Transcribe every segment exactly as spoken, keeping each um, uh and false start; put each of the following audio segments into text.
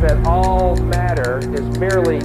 That all matter is merely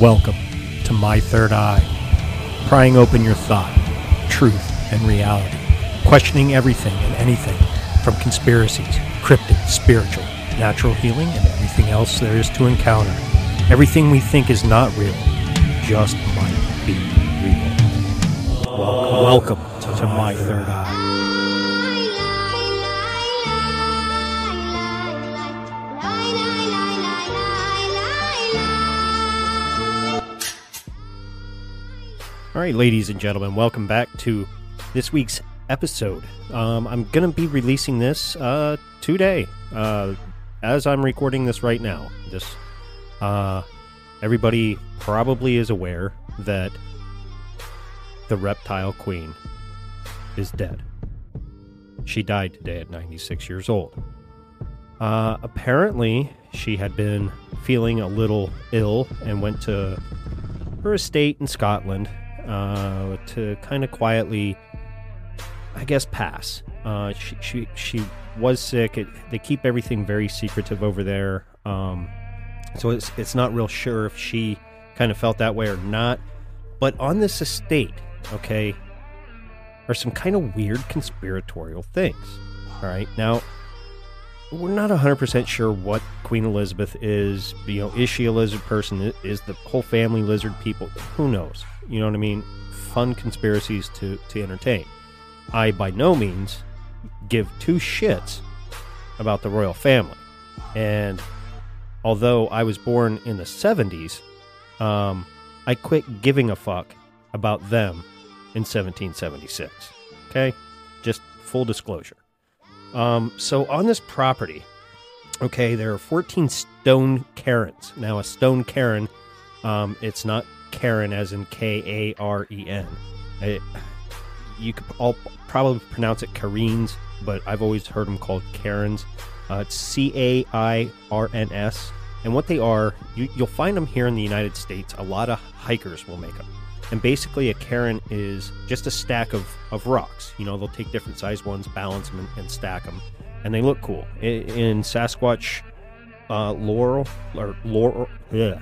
Welcome to My Third Eye, prying open your thought, truth, and reality, questioning everything and anything from conspiracies, cryptid, spiritual, natural healing, and everything else there is to encounter. Everything we think is not real, just might be real. Welcome, welcome to My Third Eye. All right, ladies and gentlemen, welcome back to this week's episode. Um, I'm going to be releasing this uh, today uh, as I'm recording this right now. This, uh, everybody probably is aware that the reptile queen is dead. She died today at ninety-six years old. Uh, apparently, she had been feeling a little ill and went to her estate in Scotland Uh, to kind of quietly, I guess, pass. Uh, she, she she was sick. It, they keep everything very secretive over there, um, so it's it's not real sure if she kind of felt that way or not. But on this estate, okay, are some kind of weird conspiratorial things. All right, now we're not one hundred percent sure what Queen Elizabeth is. You know, is she a lizard person? Is the whole family lizard people? Who knows? You know what I mean? Fun conspiracies to, to entertain. I, by no means, give two shits about the royal family. And although I was born in the seventies, um, I quit giving a fuck about them in seventeen seventy-six. Okay? Just full disclosure. Um, so on this property, okay, there are fourteen stone cairns. Now, a stone cairn, um, it's not Karen as in K A R E N. It, you could all probably pronounce it Kareens, but I've always heard them called Karens. Uh, it's C A I R N S. And what they are, you, you'll find them here in the United States. A lot of hikers will make them. And basically, a cairn is just a stack of, of rocks. You know, they'll take different size ones, balance them, and, and stack them. And they look cool. In, in Sasquatch uh, lore, or lore, yeah,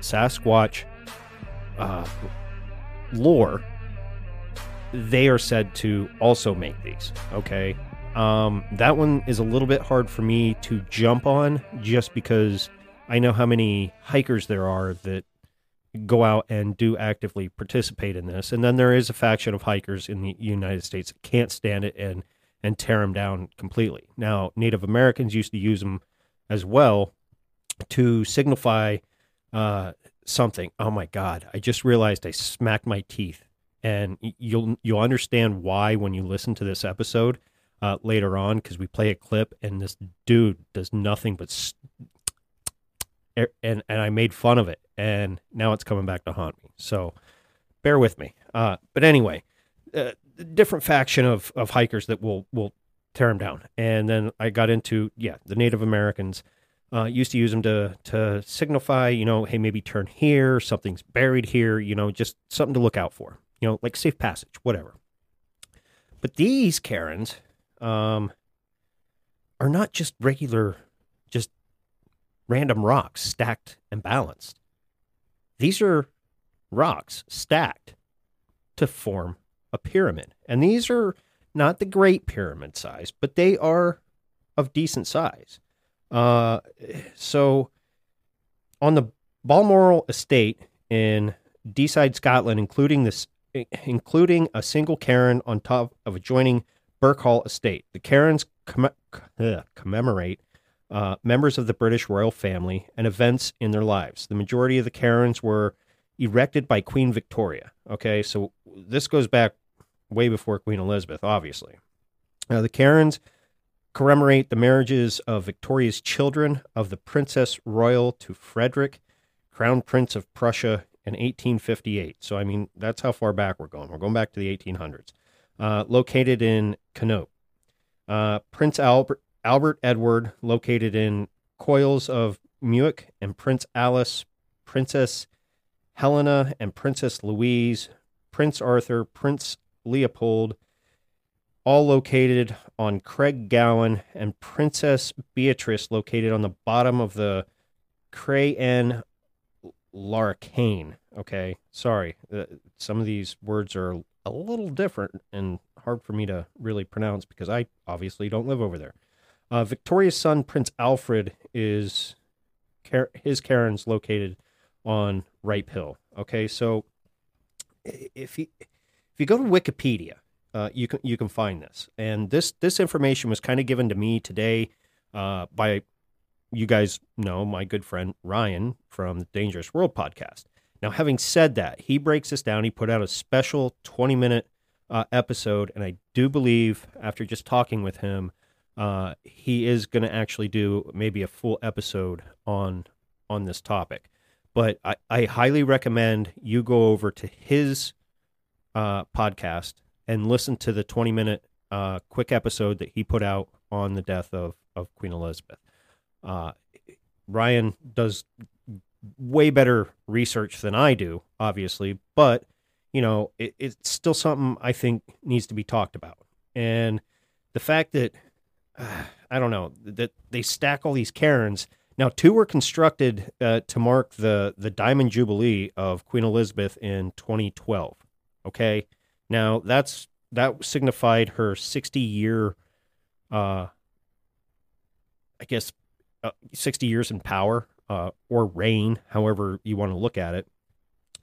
Sasquatch uh, lore, they are said to also make these. Okay. Um, that one is a little bit hard for me to jump on just because I know how many hikers there are that go out and do actively participate in this. And then there is a faction of hikers in the United States that can't stand it and, and tear them down completely. Now, Native Americans used to use them as well to signify uh, something. Oh my God, I just realized I smacked my teeth. And you'll, you'll understand why when you listen to this episode uh, later on, because we play a clip and this dude does nothing but... St- and and I made fun of it. And now it's coming back to haunt me. So bear with me. Uh, but anyway, uh, different faction of, of hikers that will, will tear them down. And then I got into, yeah, the Native Americans uh, used to use them to, to signify, you know, hey, maybe turn here. Something's buried here. You know, just something to look out for. You know, like safe passage, whatever. But these Karens um, are not just regular, just random rocks stacked and balanced. These are rocks stacked to form a pyramid. And these are not the Great Pyramid size, but they are of decent size. Uh, so on the Balmoral estate in Deeside, Scotland, including this, including a single cairn on top of adjoining Burkhall estate, the cairns comm- uh, commemorate Uh, members of the British royal family and events in their lives. The majority of the cairns were erected by Queen Victoria. Okay, so this goes back way before Queen Elizabeth, obviously. Uh, the cairns commemorate the marriages of Victoria's children of the Princess Royal to Frederick, Crown Prince of Prussia, in eighteen fifty-eight. So, I mean, that's how far back we're going. We're going back to the eighteen hundreds. Uh, located in Knope. Uh, Prince Albert Albert Edward, located in Coils of Muick, and Prince Alice, Princess Helena, and Princess Louise, Prince Arthur, Prince Leopold, all located on Craig Gowan, and Princess Beatrice, located on the bottom of the Crayon Larkane. Okay, sorry. Uh, some of these words are a little different and hard for me to really pronounce because I obviously don't live over there. Uh, Victoria's son, Prince Alfred, is his cairns located on Ripe Hill. Okay, so if you if you go to Wikipedia, uh, you can you can find this, and this this information was kind of given to me today uh, by you guys know my good friend Ryan from the Dangerous World podcast. Now, having said that, he breaks this down. He put out a special twenty minute uh, episode, and I do believe after just talking with him. Uh, he is going to actually do maybe a full episode on on this topic. But I, I highly recommend you go over to his uh, podcast and listen to the twenty minute uh, quick episode that he put out on the death of, of Queen Elizabeth. Uh, Ryan does way better research than I do, obviously, but, you know, it, it's still something I think needs to be talked about. And the fact that I don't know, that they stack all these cairns. Now, two were constructed uh, to mark the, the Diamond Jubilee of Queen Elizabeth in twenty twelve, okay? Now, that's that signified her sixty-year uh, I guess, uh, sixty years in power uh, or reign, however you want to look at it.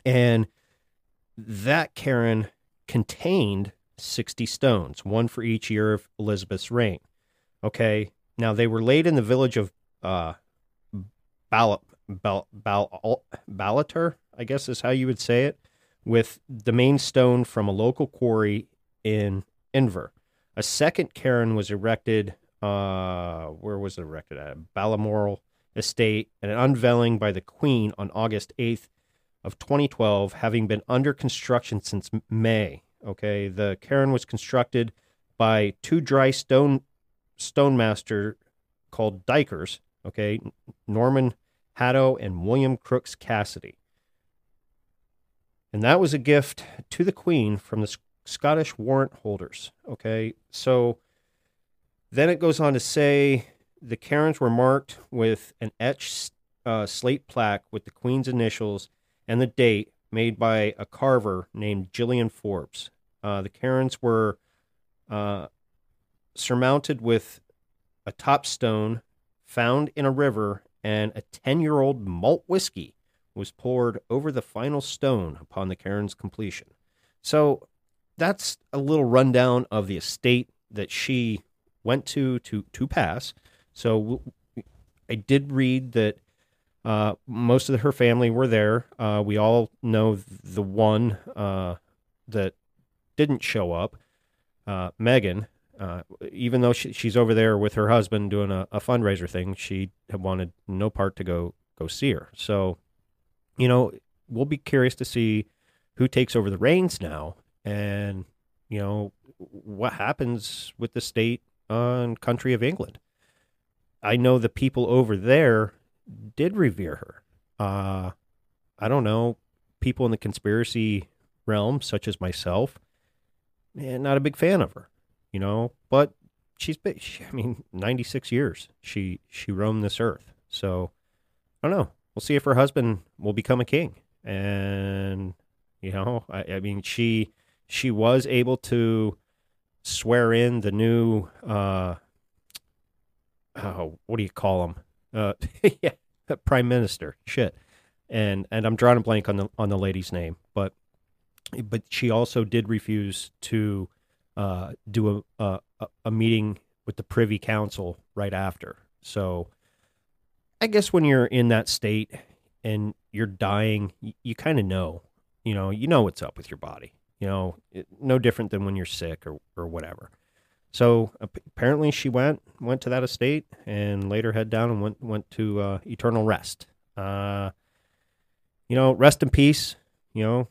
And that cairn contained sixty stones, one for each year of Elizabeth's reign. Okay, now they were laid in the village of uh, Bal- Bal- Bal- Ballater, I guess is how you would say it, with the main stone from a local quarry in Inver. A second cairn was erected, uh, where was it erected at? Balmoral Estate, and an unveiling by the Queen on August eighth of twenty twelve, having been under construction since May. Okay, the cairn was constructed by two dry stone stonemaster called dikers, okay, Norman Haddo and William Crooks Cassidy. And that was a gift to the Queen from the Scottish warrant holders, okay? So then it goes on to say the cairns were marked with an etched uh, slate plaque with the Queen's initials and the date, made by a carver named Gillian Forbes. Uh, the cairns were uh, surmounted with a top stone found in a river, and a ten-year-old malt whiskey was poured over the final stone upon the cairn's completion. So that's a little rundown of the estate that she went to to, to pass. So I did read that Uh, most of the, her family were there. Uh, we all know the one uh, that didn't show up, uh, Meghan. Uh, even though she, she's over there with her husband doing a, a fundraiser thing, she had wanted no part to go go see her. So, you know, we'll be curious to see who takes over the reins now, and you know what happens with the state and country of England. I know the people over there did revere her. Uh, I don't know, people in the conspiracy realm, such as myself, and not a big fan of her, you know, but she's been, she, I mean, ninety-six years she, she roamed this earth. So I don't know. We'll see if her husband will become a king. And, you know, I, I mean, she, she was able to swear in the new, uh, oh, what do you call them? Uh, yeah, prime minister, shit, and and I'm drawing a blank on the on the lady's name, but but she also did refuse to uh, do a, a a meeting with the Privy Council right after. So I guess when you're in that state and you're dying, you, you kind of know, you know, you know what's up with your body, you know, it, no different than when you're sick or or whatever. So apparently she went went to that estate and laid her head down and went went to uh, eternal rest. Uh, you know, rest in peace. You know,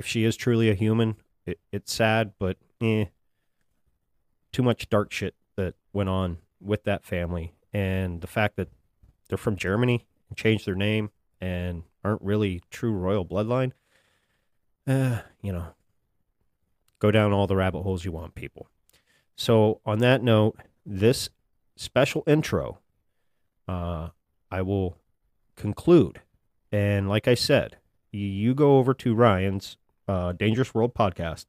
if she is truly a human, it, it's sad, but eh, too much dark shit that went on with that family, and the fact that they're from Germany and changed their name and aren't really true royal bloodline. Uh, you know. Go down all the rabbit holes you want, people. So on that note, this special intro, uh, I will conclude. And like I said, you go over to Ryan's uh, Dangerous World podcast,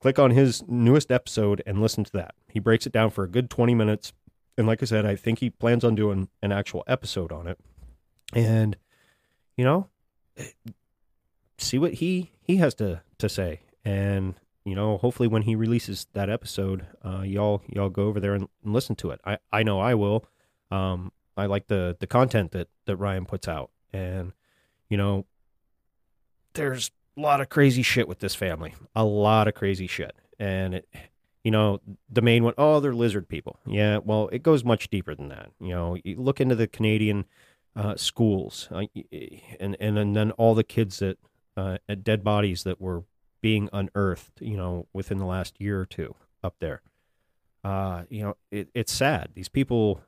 click on his newest episode and listen to that. He breaks it down for a good twenty minutes. And like I said, I think he plans on doing an actual episode on it. And, you know, see what he, he has to, to say. And, you know, hopefully when he releases that episode, uh, y'all y'all go over there and, and listen to it. I, I know I will. Um, I like the, the content that, that Ryan puts out. And, you know, there's a lot of crazy shit with this family. A lot of crazy shit. And, it, you know, the main one, oh, they're lizard people. Yeah, well, it goes much deeper than that. You know, you look into the Canadian uh, schools uh, and, and, and then all the kids that, uh, dead bodies that were being unearthed, you know, within the last year or two up there. Uh, you know, it, it's sad. These people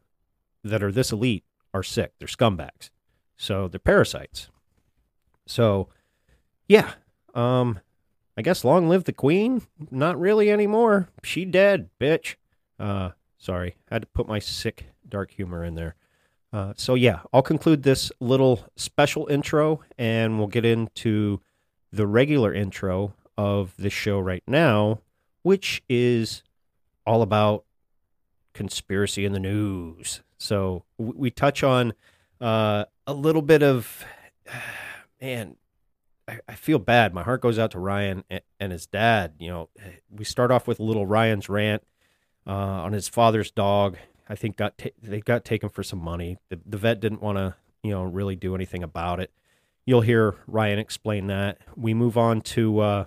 that are this elite are sick. They're scumbags. So they're parasites. So, yeah. Um, I guess long live the Queen. Not really anymore. She dead, bitch. Uh, sorry. I had to put my sick, dark humor in there. Uh, so, yeah, I'll conclude this little special intro, and we'll get into the regular intro of this show right now, which is all about conspiracy in the news. So we touch on uh, a little bit of, man, I, I feel bad. My heart goes out to Ryan and, and his dad. You know, we start off with a little Ryan's rant uh, on his father's dog. I think got ta- they got taken for some money. The, the vet didn't want to, you know, really do anything about it. You'll hear Ryan explain that. We move on to uh,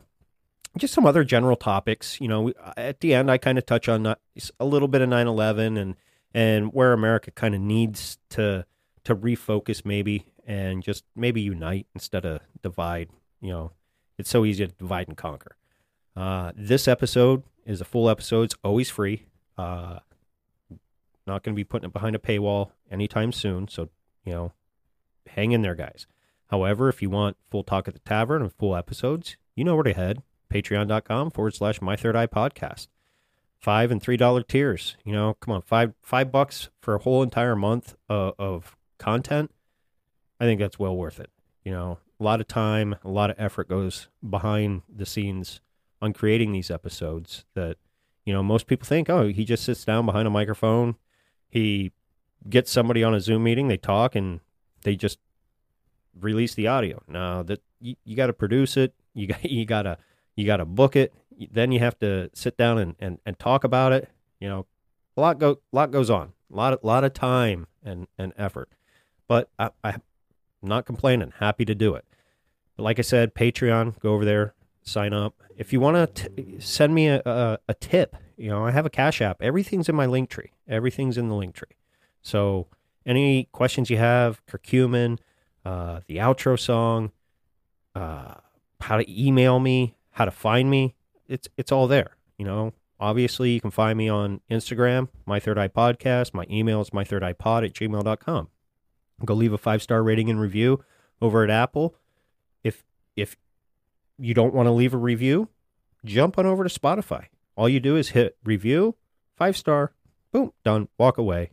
just some other general topics. You know, we, at the end, I kind of touch on that, a little bit of nine eleven and and where America kind of needs to to refocus maybe and just maybe unite instead of divide. You know, it's so easy to divide and conquer. Uh, this episode is a full episode. It's always free. Uh, not going to be putting it behind a paywall anytime soon. So, you know, hang in there, guys. However, if you want full Talk at the Tavern and full episodes, you know where to head. Patreon.com forward slash My Third Eye Podcast. Five and three dollar tiers. You know, come on, five five bucks for a whole entire month uh, of content. I think that's well worth it. You know, a lot of time, a lot of effort goes behind the scenes on creating these episodes that, you know, most people think, oh, he just sits down behind a microphone. He gets somebody on a Zoom meeting, they talk, and they just release the audio. No, that you, you got to produce it. You got you got to you got to book it. Then you have to sit down and, and, and talk about it. You know, a lot go lot goes on. A lot of, lot of time and, and effort. But I, I'm not complaining. Happy to do it. But like I said, Patreon. Go over there, sign up. If you want to send me a, a a tip, you know, I have a Cash App. Everything's in my link tree. Everything's in the link tree. So any questions you have, curcumin. Uh, the outro song, uh, how to email me, how to find me, it's it's all there. You know, obviously you can find me on Instagram, My Third Eye Podcast. My email is mythirdeyepod at gmail dot com. Go leave a five-star rating and review over at Apple. If, if you don't want to leave a review, jump on over to Spotify. All you do is hit review, five-star, boom, done, walk away.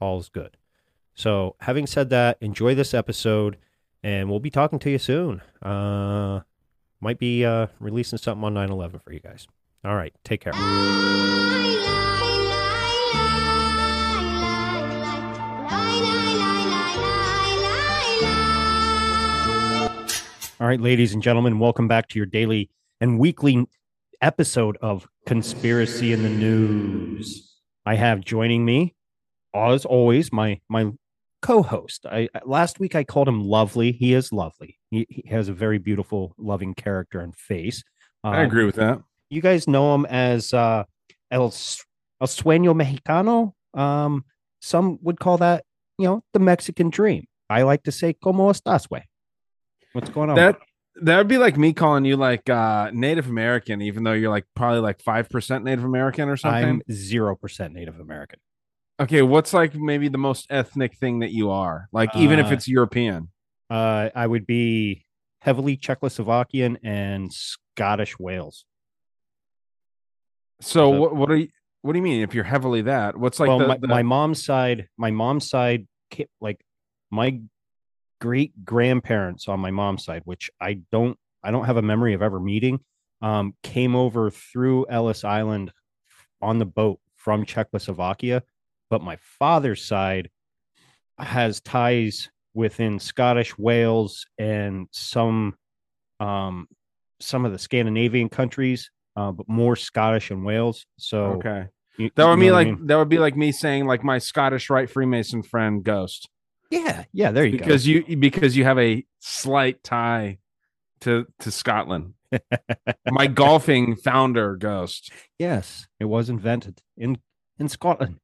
All's good. So having said that, enjoy this episode, and we'll be talking to you soon. Uh, might be uh, releasing something on nine eleven for you guys. All right, take care. All right, ladies and gentlemen, welcome back to your daily and weekly episode of Conspiracy in the News. I have joining me, as always, my my co-host. I last week I called him lovely. He is lovely. He, he has a very beautiful, loving character and face. Um, I agree with that. You guys know him as uh, El El Sueño Mexicano. Um, some would call that, you know, the Mexican dream. I like to say, ¿Cómo estás, güey? What's going on? That that would be like me calling you like uh, Native American, even though you're like probably like five percent Native American or something. I'm zero percent Native American. Okay, what's like maybe the most ethnic thing that you are? Like, even uh, if it's European. Uh, I would be heavily Czechoslovakian and Scottish Wales. So, so what, what are you, what do you mean if you're heavily that? What's like well, the, my, the... my mom's side, my mom's side, like my great grandparents on my mom's side, which I don't, I don't have a memory of ever meeting, um, came over through Ellis Island on the boat from Czechoslovakia. But my father's side has ties within Scottish, Wales, and some um, some of the Scandinavian countries, uh, but more Scottish and Wales. So okay, you, that would you know be like I mean? that would be like me saying like my Scottish Rite Freemason friend Ghost. Yeah, yeah, there you because go. Because you because you have a slight tie to to Scotland. My golfing founder Ghost. Yes, it was invented in in Scotland.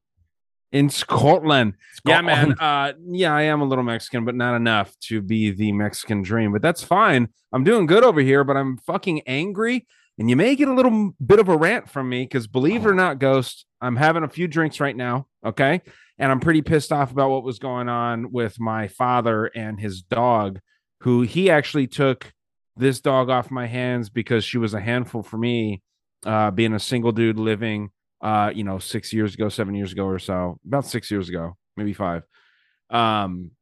In Scotland. Scotland. Yeah, man. Uh, yeah, I am a little Mexican, but not enough to be the Mexican dream. But that's fine. I'm doing good over here, but I'm fucking angry. And you may get a little bit of a rant from me because believe it or not, Ghost, I'm having a few drinks right now. Okay. And I'm pretty pissed off about what was going on with my father and his dog, who he actually took this dog off my hands because she was a handful for me, uh, being a single dude living. Uh, you know, six years ago, seven years ago or so, about six years ago, maybe five. Um,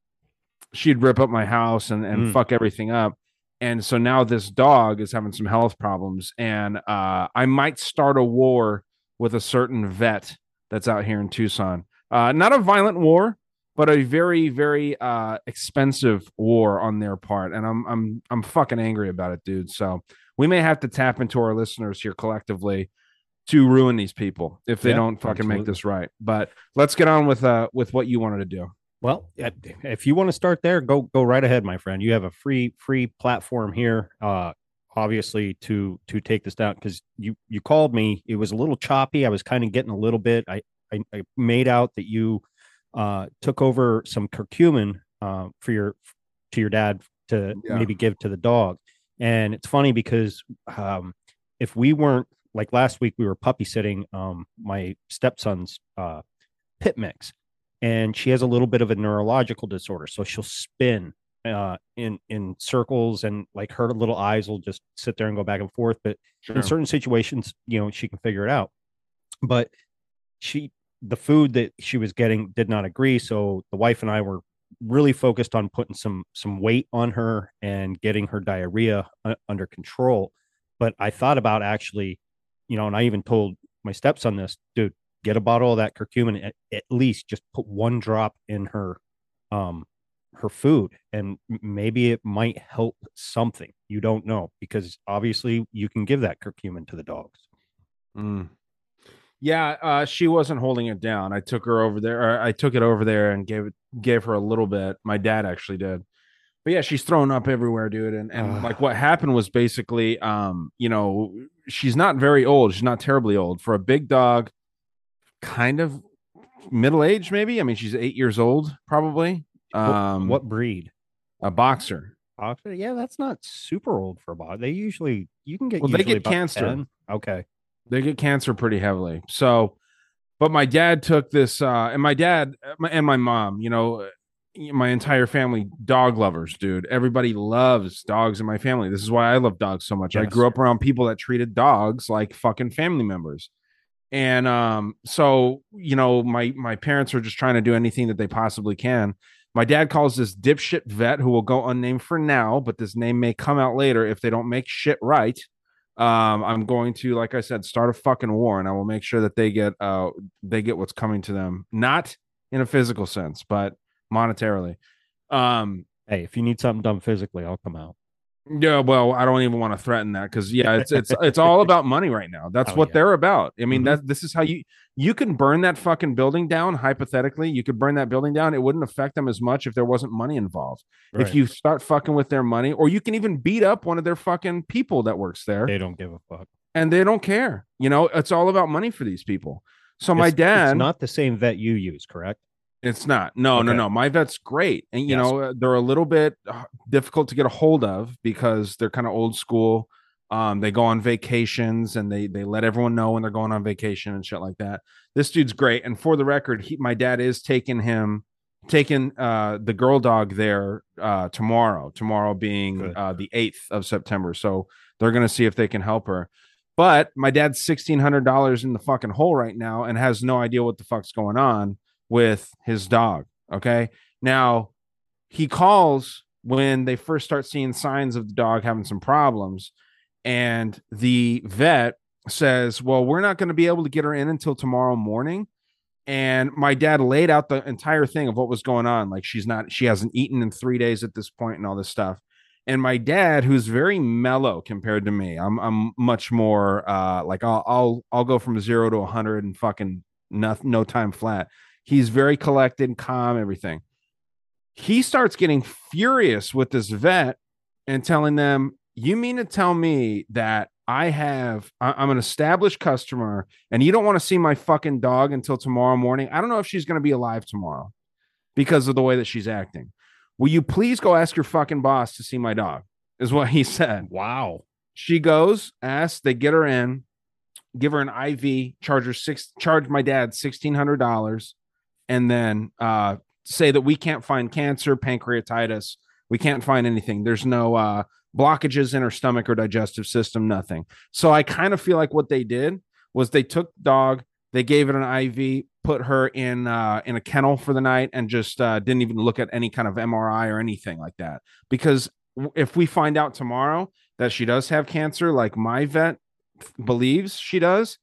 she'd rip up my house and, and mm. fuck everything up. And so now this dog is having some health problems. And uh, I might start a war with a certain vet that's out here in Tucson. Uh, not a violent war, but a very, very uh, expensive war on their part, and I'm I'm I'm fucking angry about it, dude. So we may have to tap into our listeners here collectively to ruin these people if they yeah, don't fucking absolutely. make this right. But let's get on with uh with what you wanted to do. Well, if you want to start there, go go right ahead, my friend. You have a free free platform here, uh, obviously to to take this down, because you you called me. It was a little choppy. I was kind of getting a little bit. I I, I made out that you. Uh, took over some curcumin uh, for your to your dad to yeah. maybe give to the dog. And it's funny because um, if we weren't, like last week, we were puppy sitting um, my stepson's uh, pit mix, and she has a little bit of a neurological disorder. So she'll spin uh, in, in circles, and like her little eyes will just sit there and go back and forth. But sure. in certain situations, you know, she can figure it out. But she... the food that she was getting did not agree. So the wife and I were really focused on putting some, some weight on her and getting her diarrhea under control. But I thought about actually, you know, and I even told my stepson this, dude, get a bottle of that curcumin, at, at least just put one drop in her, um, her food, and maybe it might help something. You don't know, because obviously you can give that curcumin to the dogs. Mm. Yeah, uh, she wasn't holding it down. I took her over there. Or I took it over there and gave it, gave her a little bit. My dad actually did. But yeah, she's thrown up everywhere, dude. And and like what happened was basically, um, you know, she's not very old. She's not terribly old for a big dog, kind of middle age, maybe. I mean, she's eight years old, probably. Um, what, what breed? A boxer. Boxer. Yeah, that's not super old for a boxer. They usually you can get. Well, they get cancer. ten Okay. They get cancer pretty heavily. So, but my dad took this, uh, and my dad my, and my mom, you know, my entire family, dog lovers, dude. Everybody loves dogs in my family. This is why I love dogs so much. Yes. I grew up around people that treated dogs like fucking family members. And um, so, you know, my, my parents are just trying to do anything that they possibly can. My dad calls this dipshit vet who will go unnamed for now, but this name may come out later if they don't make shit right. Um, I'm going to, like I said, start a fucking war, and I will make sure that they get, uh, they get what's coming to them, not in a physical sense, but monetarily. Um, hey, if you need something done physically, I'll come out. Yeah, well, I don't even want to threaten that because yeah, it's it's it's all about money right now. That's oh, what yeah. they're about. I mean, mm-hmm. that this is how you you can burn that fucking building down. Hypothetically, you could burn that building down. It wouldn't affect them as much if there wasn't money involved. Right. If you start fucking with their money, or you can even beat up one of their fucking people that works there. They don't give a fuck, and they don't care. You know, it's all about money for these people. So it's, my dad, it's not the same vet you use, correct? It's not. No, okay. no, no. My vet's great. And, you yes. know, they're a little bit difficult to get a hold of because they're kind of old school. Um, they go on vacations and they, they let everyone know when they're going on vacation and shit like that. This dude's great. And for the record, he, my dad is taking him, taking uh, the girl dog there uh, tomorrow, tomorrow being uh, the eighth of September. So they're going to see if they can help her. But my dad's sixteen hundred dollars in the fucking hole right now and has no idea what the fuck's going on with his dog. Okay, now he calls when they first start seeing signs of the dog having some problems, and the vet says, well, we're not going to be able to get her in until tomorrow morning. And my dad laid out the entire thing of what was going on, like she's not she hasn't eaten in three days at this point and all this stuff. And my dad, who's very mellow compared to me, i'm i'm much more uh like i'll i'll, I'll go from zero to one hundred and fucking nothing, no time flat. He's very collected, calm, everything. He starts getting furious with this vet and telling them, you mean to tell me that I have, I'm an established customer and you don't want to see my fucking dog until tomorrow morning? I don't know if she's going to be alive tomorrow because of the way that she's acting. Will you please go ask your fucking boss to see my dog? Is what he said. Wow. She goes, asks, they get her in, give her an I V, charge her six, charge my dad sixteen hundred dollars. And then uh, say that we can't find cancer, pancreatitis. We can't find anything. There's no uh, blockages in her stomach or digestive system, nothing. So I kind of feel like what they did was they took the dog, they gave it an I V, put her in uh, in a kennel for the night, and just uh, didn't even look at any kind of M R I or anything like that. Because if we find out tomorrow that she does have cancer, like my vet believes she does,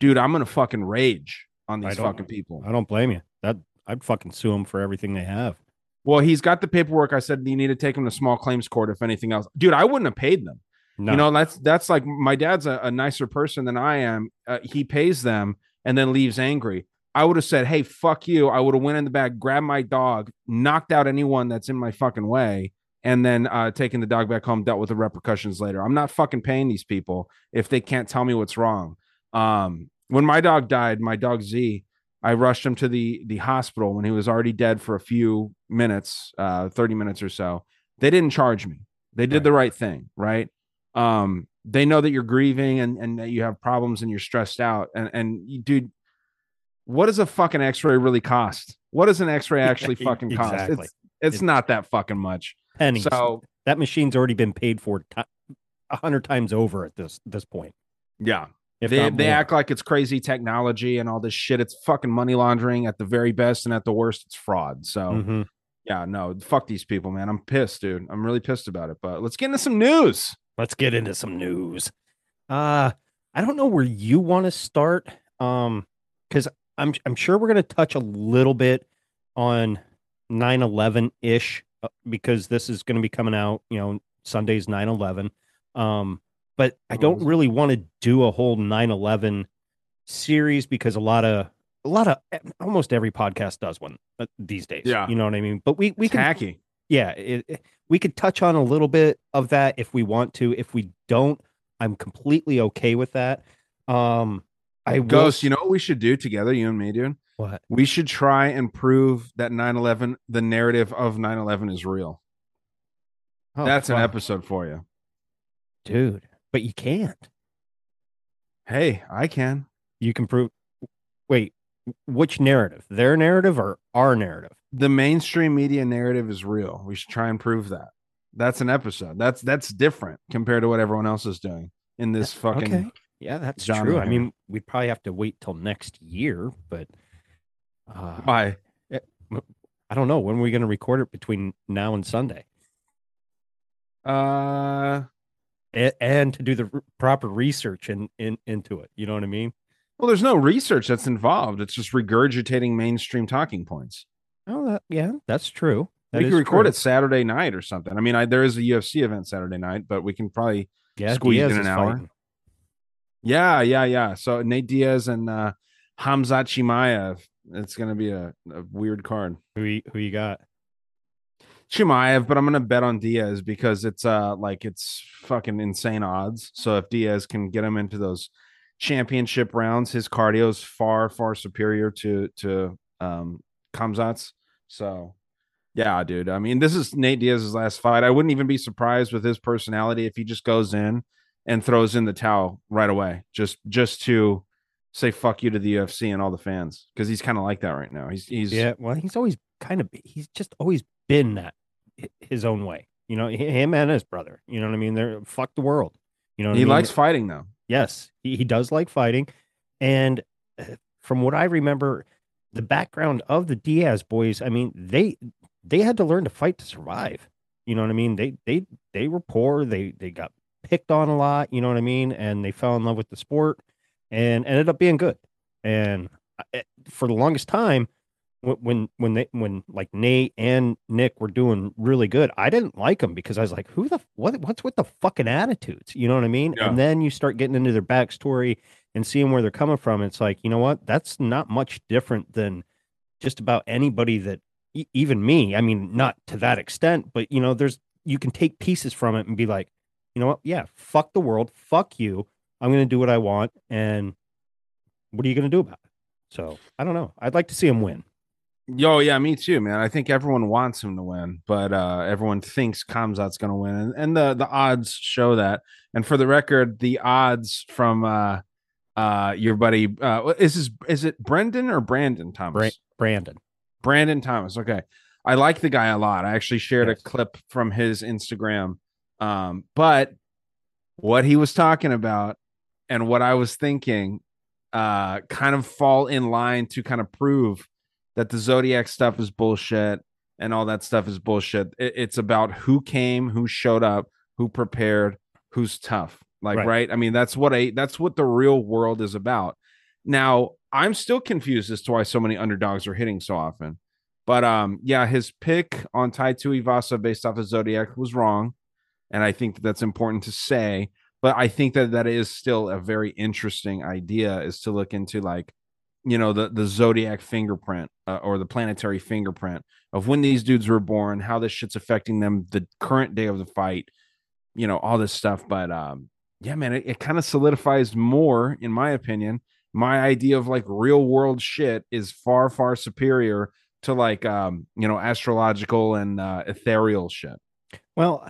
dude, I'm going to fucking rage. on these fucking people. I don't blame you. That I'd fucking sue them for everything they have. Well, he's got the paperwork. I said you need to take him to small claims court if anything else. Dude, I wouldn't have paid them. No. You know, that's that's like my dad's a, a nicer person than I am. Uh, he pays them and then leaves angry. I would have said, hey, fuck you. I would have went in the back, grabbed my dog, knocked out anyone that's in my fucking way, and then uh, taken the dog back home, dealt with the repercussions later. I'm not fucking paying these people if they can't tell me what's wrong. Um, when my dog died, my dog Z, I rushed him to the the hospital when he was already dead for a few minutes, uh, thirty minutes or so. They didn't charge me. They did right. the right thing, right? Um, they know that you're grieving and, and that you have problems and you're stressed out. And, and dude, what does a fucking x-ray really cost? What does an x-ray actually fucking cost? Exactly. It's, it's, it's not that fucking much. Pennies. So that machine's already been paid for a hundred times over at this, this point. Yeah. If they, they act like it's crazy technology and all this shit. It's fucking money laundering at the very best. And at the worst, it's fraud. So mm-hmm. yeah, no, fuck these people, man. I'm pissed, dude. I'm really pissed about it, but let's get into some news. Let's get into some news. Uh, I don't know where you want to start, um, because I'm I'm sure we're going to touch a little bit on nine eleven ish, because this is going to be coming out, you know, Sunday's nine eleven. Um, but I don't really want to do a whole nine eleven series because a lot of a lot of almost every podcast does one these days. Yeah, you know what I mean. But we we it's can. Hacky. Yeah, it, it, we could touch on a little bit of that if we want to. If we don't, I'm completely okay with that. Um, I Ghost, will... you know what we should do together, you and me, dude? What? We should try and prove that nine eleven, the narrative of nine eleven is real. Oh, That's wow. an episode for you. Dude, but you can't. Hey, I can. You can prove... Wait, which narrative? Their narrative or our narrative? The mainstream media narrative is real. We should try and prove that. That's an episode. That's that's different compared to what everyone else is doing in this fucking. Okay. Yeah, that's genre. True. I mean, we'd probably have to wait till next year, but uh, why? I don't know. When are we going to record it between now and Sunday? Uh, and, and to do the proper research and in, in, into it. You know what I mean? Well, there's no research that's involved. It's just regurgitating mainstream talking points. Oh, that, yeah, that's true. That we can record true. it Saturday night or something. I mean, I, there is a U F C event Saturday night, but we can probably yeah, squeeze Diaz in an hour. Fighting. Yeah, yeah, yeah. So Nate Diaz and uh, Khamzat Chimaev. It's going to be a, a weird card. Who who you got? Chimaev, but I'm going to bet on Diaz because it's uh like it's fucking insane odds. So if Diaz can get him into those championship rounds, his cardio is far, far superior to to um. Khamzat's. So yeah, dude, I mean, this is Nate Diaz's last fight. I wouldn't even be surprised with his personality if he just goes in and throws in the towel right away, just just to say fuck you to the U F C and all the fans, because he's kind of like that right now. He's he's yeah, well, he's always kind of he's just always been that his own way, you know, him and his brother, you know what I mean? They're fuck the world, you know what he I mean? Likes fighting though. Yes, he, he does like fighting. And from what I remember, the background of the Diaz boys, I mean, they they had to learn to fight to survive. You know what I mean? They they they were poor. They they got picked on a lot. You know what I mean? And they fell in love with the sport and ended up being good. And for the longest time, when when they when like Nate and Nick were doing really good, I didn't like them because I was like, who the what what's with the fucking attitudes? You know what I mean? Yeah. And then you start getting into their backstory and seeing where they're coming from. It's like, you know what? That's not much different than just about anybody that, e- even me, I mean, not to that extent, but you know, there's, you can take pieces from it and be like, you know what? Yeah. Fuck the world. Fuck you. I'm going to do what I want. And what are you going to do about it? So I don't know. I'd like to see him win. Yo, yeah, me too, man. I think everyone wants him to win, but uh, everyone thinks Khamzat's going to win. And, and the, the odds show that. And for the record, the odds from, uh, Uh, your buddy, uh, is this, is it Brendan or Brandon Thomas? Bra- Brandon, Brandon Thomas. Okay. I like the guy a lot. I actually shared yes. a clip from his Instagram. Um, but what he was talking about and what I was thinking, uh, kind of fall in line to kind of prove that the Zodiac stuff is bullshit and all that stuff is bullshit. It, it's about who came, who showed up, who prepared, who's tough. Like, right. right. I mean, that's what I, that's what the real world is about. Now I'm still confused as to why so many underdogs are hitting so often. But um, yeah, his pick on Tai Tuivasa based off of Zodiac was wrong. And I think that that's important to say. But I think that that is still a very interesting idea, is to look into, like, you know, the, the Zodiac fingerprint uh, or the planetary fingerprint of when these dudes were born, how this shit's affecting them the current day of the fight, you know, all this stuff. But um, yeah, man, it, it kind of solidifies more, in my opinion. My idea of like real world shit is far, far superior to like, um, you know, astrological and uh, ethereal shit. Well,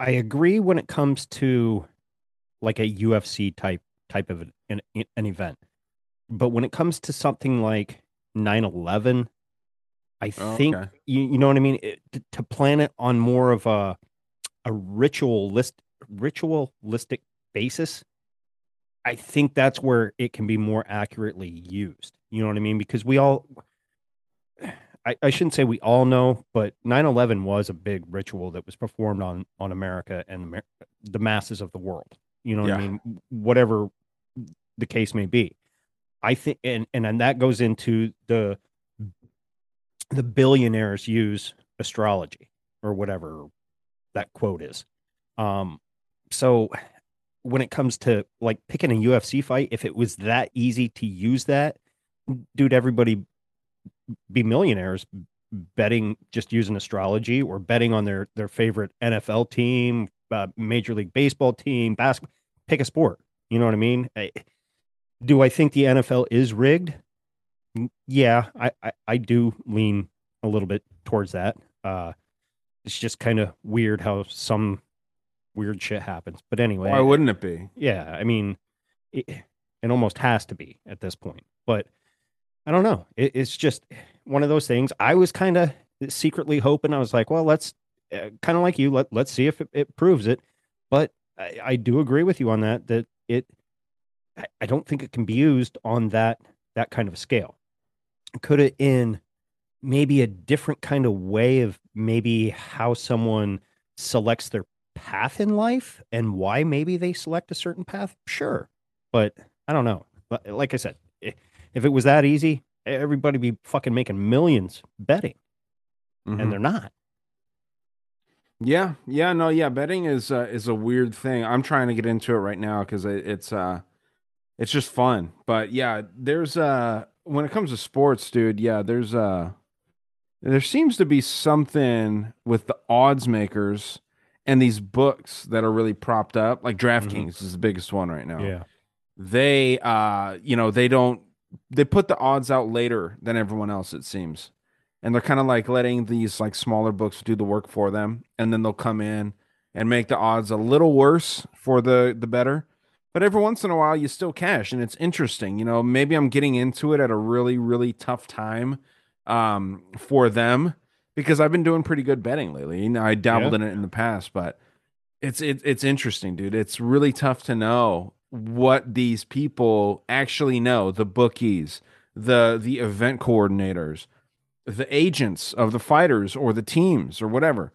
I agree when it comes to like a U F C type type of an, an event. But when it comes to something like nine eleven, I oh, think, okay. you, you know what I mean? It, to, to plan it on more of a a ritualist, ritualistic basis, I think that's where it can be more accurately used. You know what I mean? Because we all, I, I shouldn't say we all know, but nine eleven was a big ritual that was performed on, on America and Amer- the masses of the world. You know what yeah. I mean? Whatever the case may be. I think, and, and and that goes into the the billionaires use astrology or whatever that quote is. Um, so when it comes to like picking a U F C fight, if it was that easy to use that, dude, everybody be millionaires betting, just using astrology or betting on their, their favorite N F L team, uh, Major League Baseball team, basketball, pick a sport. You know what I mean? I, Do I think the N F L is rigged? Yeah, I, I, I do lean a little bit towards that. Uh, it's just kind of weird how some weird shit happens. But anyway. Why wouldn't it be? Yeah, I mean, it, it almost has to be at this point. But I don't know. It, it's just one of those things. I was kind of secretly hoping. I was like, well, let's uh, kind of like you. Let, let's see if it, it proves it. But I, I do agree with you on that, that it... I don't think it can be used on that that kind of a scale. Could it in maybe a different kind of way of maybe how someone selects their path in life and why maybe they select a certain path? Sure. But I don't know. Like I said, if it was that easy, everybody be fucking making millions betting. Mm-hmm. And they're not. Yeah. Yeah. No. Yeah. Betting is, uh, is a weird thing. I'm trying to get into it right now because it, it's, uh, it's just fun. But yeah, there's uh when it comes to sports, dude, yeah, there's uh there seems to be something with the odds makers and these books that are really propped up, like DraftKings mm-hmm. is the biggest one right now. Yeah. They uh you know, they don't they put the odds out later than everyone else, it seems. And they're kind of like letting these like smaller books do the work for them, and then they'll come in and make the odds a little worse for the the better. But every once in a while, you still cash, and it's interesting. You know, maybe I'm getting into it at a really, really tough time um, for them, because I've been doing pretty good betting lately. You know, I dabbled yeah. in it in the past, but it's it, it's interesting, dude. It's really tough to know what these people actually know. The bookies, the the event coordinators, the agents of the fighters or the teams or whatever.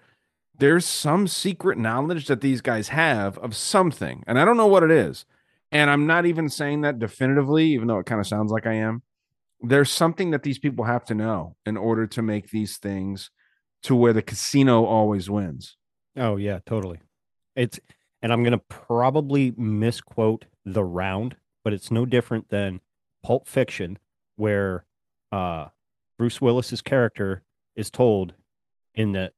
There's some secret knowledge that these guys have of something, and I don't know what it is. And I'm not even saying that definitively, even though it kind of sounds like I am. There's something that these people have to know in order to make these things to where the casino always wins. Oh, yeah, totally. It's, and I'm going to probably misquote The Round, but it's no different than Pulp Fiction, where uh, Bruce Willis's character is told in the...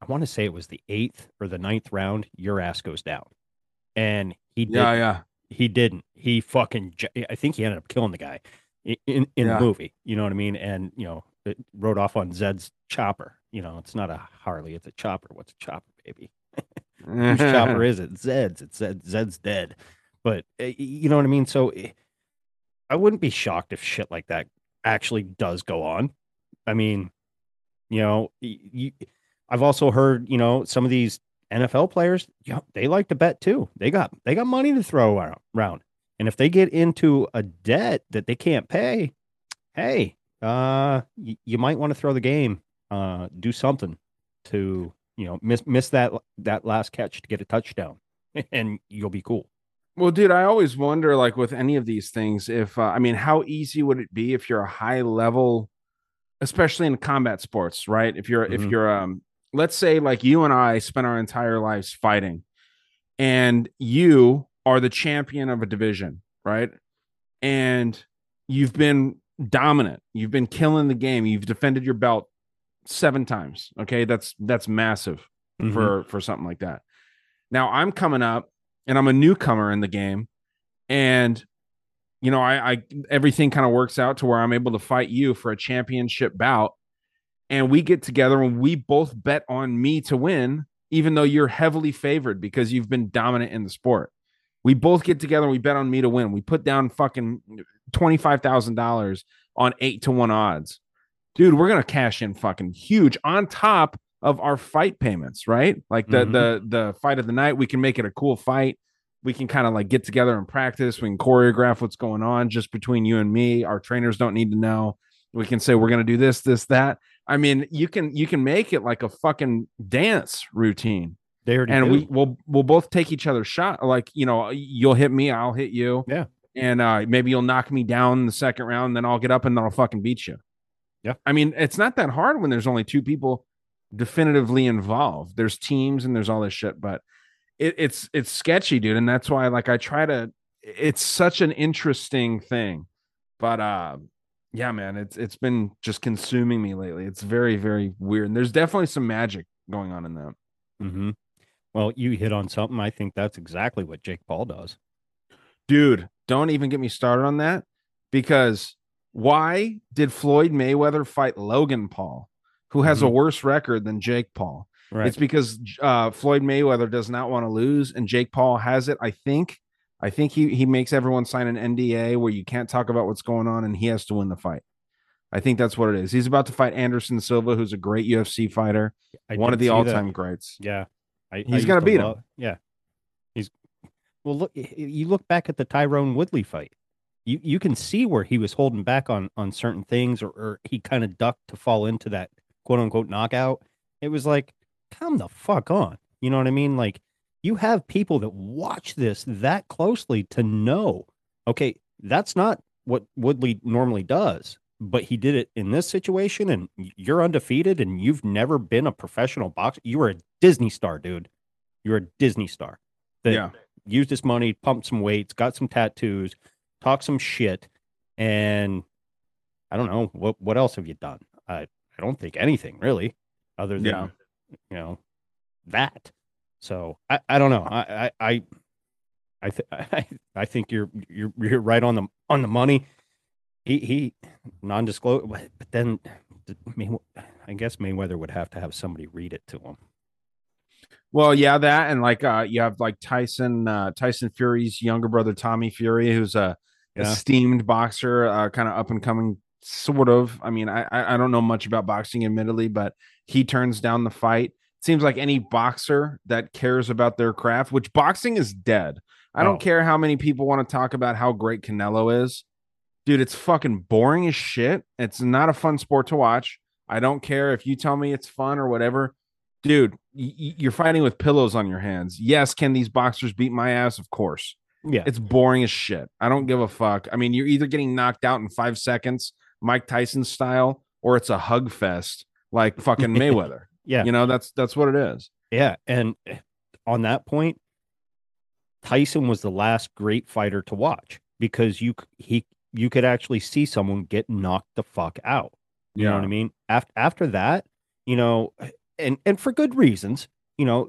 I want to say it was the eighth or the ninth round, your ass goes down. And he didn't. Yeah, yeah. He didn't. He fucking, I think he ended up killing the guy in, in yeah. the movie. You know what I mean? And, you know, it rode off on Zed's chopper. You know, it's not a Harley, it's a chopper. What's a chopper, baby? Whose chopper is it? Zed's. It's Zed. Zed's dead. But, you know what I mean? So I wouldn't be shocked if shit like that actually does go on. I mean, you know, you. I've also heard, you know, some of these N F L players, you know, they like to bet too. They got they got money to throw around. And if they get into a debt that they can't pay, hey, uh, you, you might want to throw the game, uh, do something to, you know, miss miss that that last catch to get a touchdown, and you'll be cool. Well, dude, I always wonder, like, with any of these things, if, uh, I mean, how easy would it be if you're a high level, especially in combat sports, right? If you're, mm-hmm. if you're, um, let's say, like, you and I spent our entire lives fighting, and you are the champion of a division, right? And you've been dominant. You've been killing the game. You've defended your belt seven times. Okay, that's that's massive mm-hmm. for for something like that. Now I'm coming up. And I'm a newcomer in the game. And, you know, I, I everything kind of works out to where I'm able to fight you for a championship bout. And we get together and we both bet on me to win, even though you're heavily favored because you've been dominant in the sport. We both get together and we bet on me to win. We put down fucking twenty-five thousand dollars on eight to one odds. Dude, we're going to cash in fucking huge on top of our fight payments, right? Like the mm-hmm. the the fight of the night, we can make it a cool fight. We can kind of like get together and practice. We can choreograph what's going on just between you and me. Our trainers don't need to know. We can say we're going to do this, this, that. I mean, you can you can make it like a fucking dance routine. They already and do. we will we'll both take each other's shot. Like, you know, you'll hit me, I'll hit you. Yeah. And uh, maybe you'll knock me down in the second round, then I'll get up and then I'll fucking beat you. Yeah. I mean, it's not that hard when there's only two people definitively involved. There's teams and there's all this shit, but it, it's it's sketchy, dude. And that's why, like, I try to. It's such an interesting thing, but uh, yeah, man, it's it's been just consuming me lately. It's very, very weird, and there's definitely some magic going on in that. Mm-hmm. Well, you hit on something. I think that's exactly what Jake Paul does, dude. Don't even get me started on that, because why did Floyd Mayweather fight Logan Paul, who has mm-hmm. a worse record than Jake Paul? Right. It's because uh, Floyd Mayweather does not want to lose, and Jake Paul has it. I think, I think he he makes everyone sign an N D A where you can't talk about what's going on, and he has to win the fight. I think that's what it is. He's about to fight Anderson Silva, who's a great U F C fighter, I one of the all-time that. greats. Yeah, I, he's going to beat him. Yeah, he's well. Look, you look back at the Tyrone Woodley fight. You you can see where he was holding back on on certain things, or, or he kind of ducked to fall into that quote unquote knockout. It was like, come the fuck on. You know what I mean? Like, you have people that watch this that closely to know, okay, that's not what Woodley normally does, but he did it in this situation, and you're undefeated, and you've never been a professional boxer. You were a Disney star, dude. You're a Disney star that yeah. used his money, pumped some weights, got some tattoos, talked some shit, and I don't know, what what else have you done? I uh, I don't think anything really other than, yeah. you know, that. So I, I don't know. I, I, I, th- I, I think you're, you're, you're right on the, on the money. He, he non-disclosure, but then I guess Mayweather would have to have somebody read it to him. Well, yeah, that. And like, uh, you have like Tyson, uh, Tyson Fury's younger brother, Tommy Fury, who's a yeah. esteemed boxer, uh, kind of up and coming, sort of. I mean, I I don't know much about boxing, admittedly, but he turns down the fight. It seems like any boxer that cares about their craft, which boxing is dead. I oh. don't care how many people want to talk about how great Canelo is. Dude, it's fucking boring as shit. It's not a fun sport to watch. I don't care if you tell me it's fun or whatever. Dude, y- you're fighting with pillows on your hands. Yes, can these boxers beat my ass? Of course. Yeah. It's boring as shit. I don't give a fuck. I mean, you're either getting knocked out in five seconds, Mike Tyson style, or it's a hug fest like fucking Mayweather. Yeah. You know, that's that's what it is. Yeah. And on that point, Tyson was the last great fighter to watch, because you he you could actually see someone get knocked the fuck out. You yeah. know what I mean? After after that, you know, and and for good reasons, you know,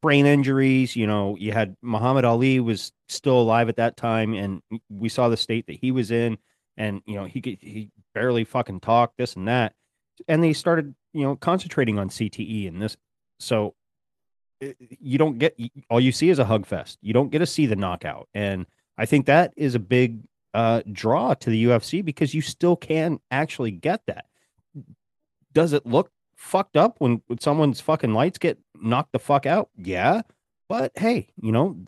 brain injuries, you know, you had Muhammad Ali was still alive at that time, and we saw the state that he was in. And, you know, he he barely fucking talked, this and that. And they started, you know, concentrating on C T E and this. So you don't get, all you see is a hug fest. You don't get to see the knockout. And I think that is a big uh, draw to the U F C, because you still can actually get that. Does it look fucked up when, when someone's fucking lights get knocked the fuck out? Yeah. But hey, you know,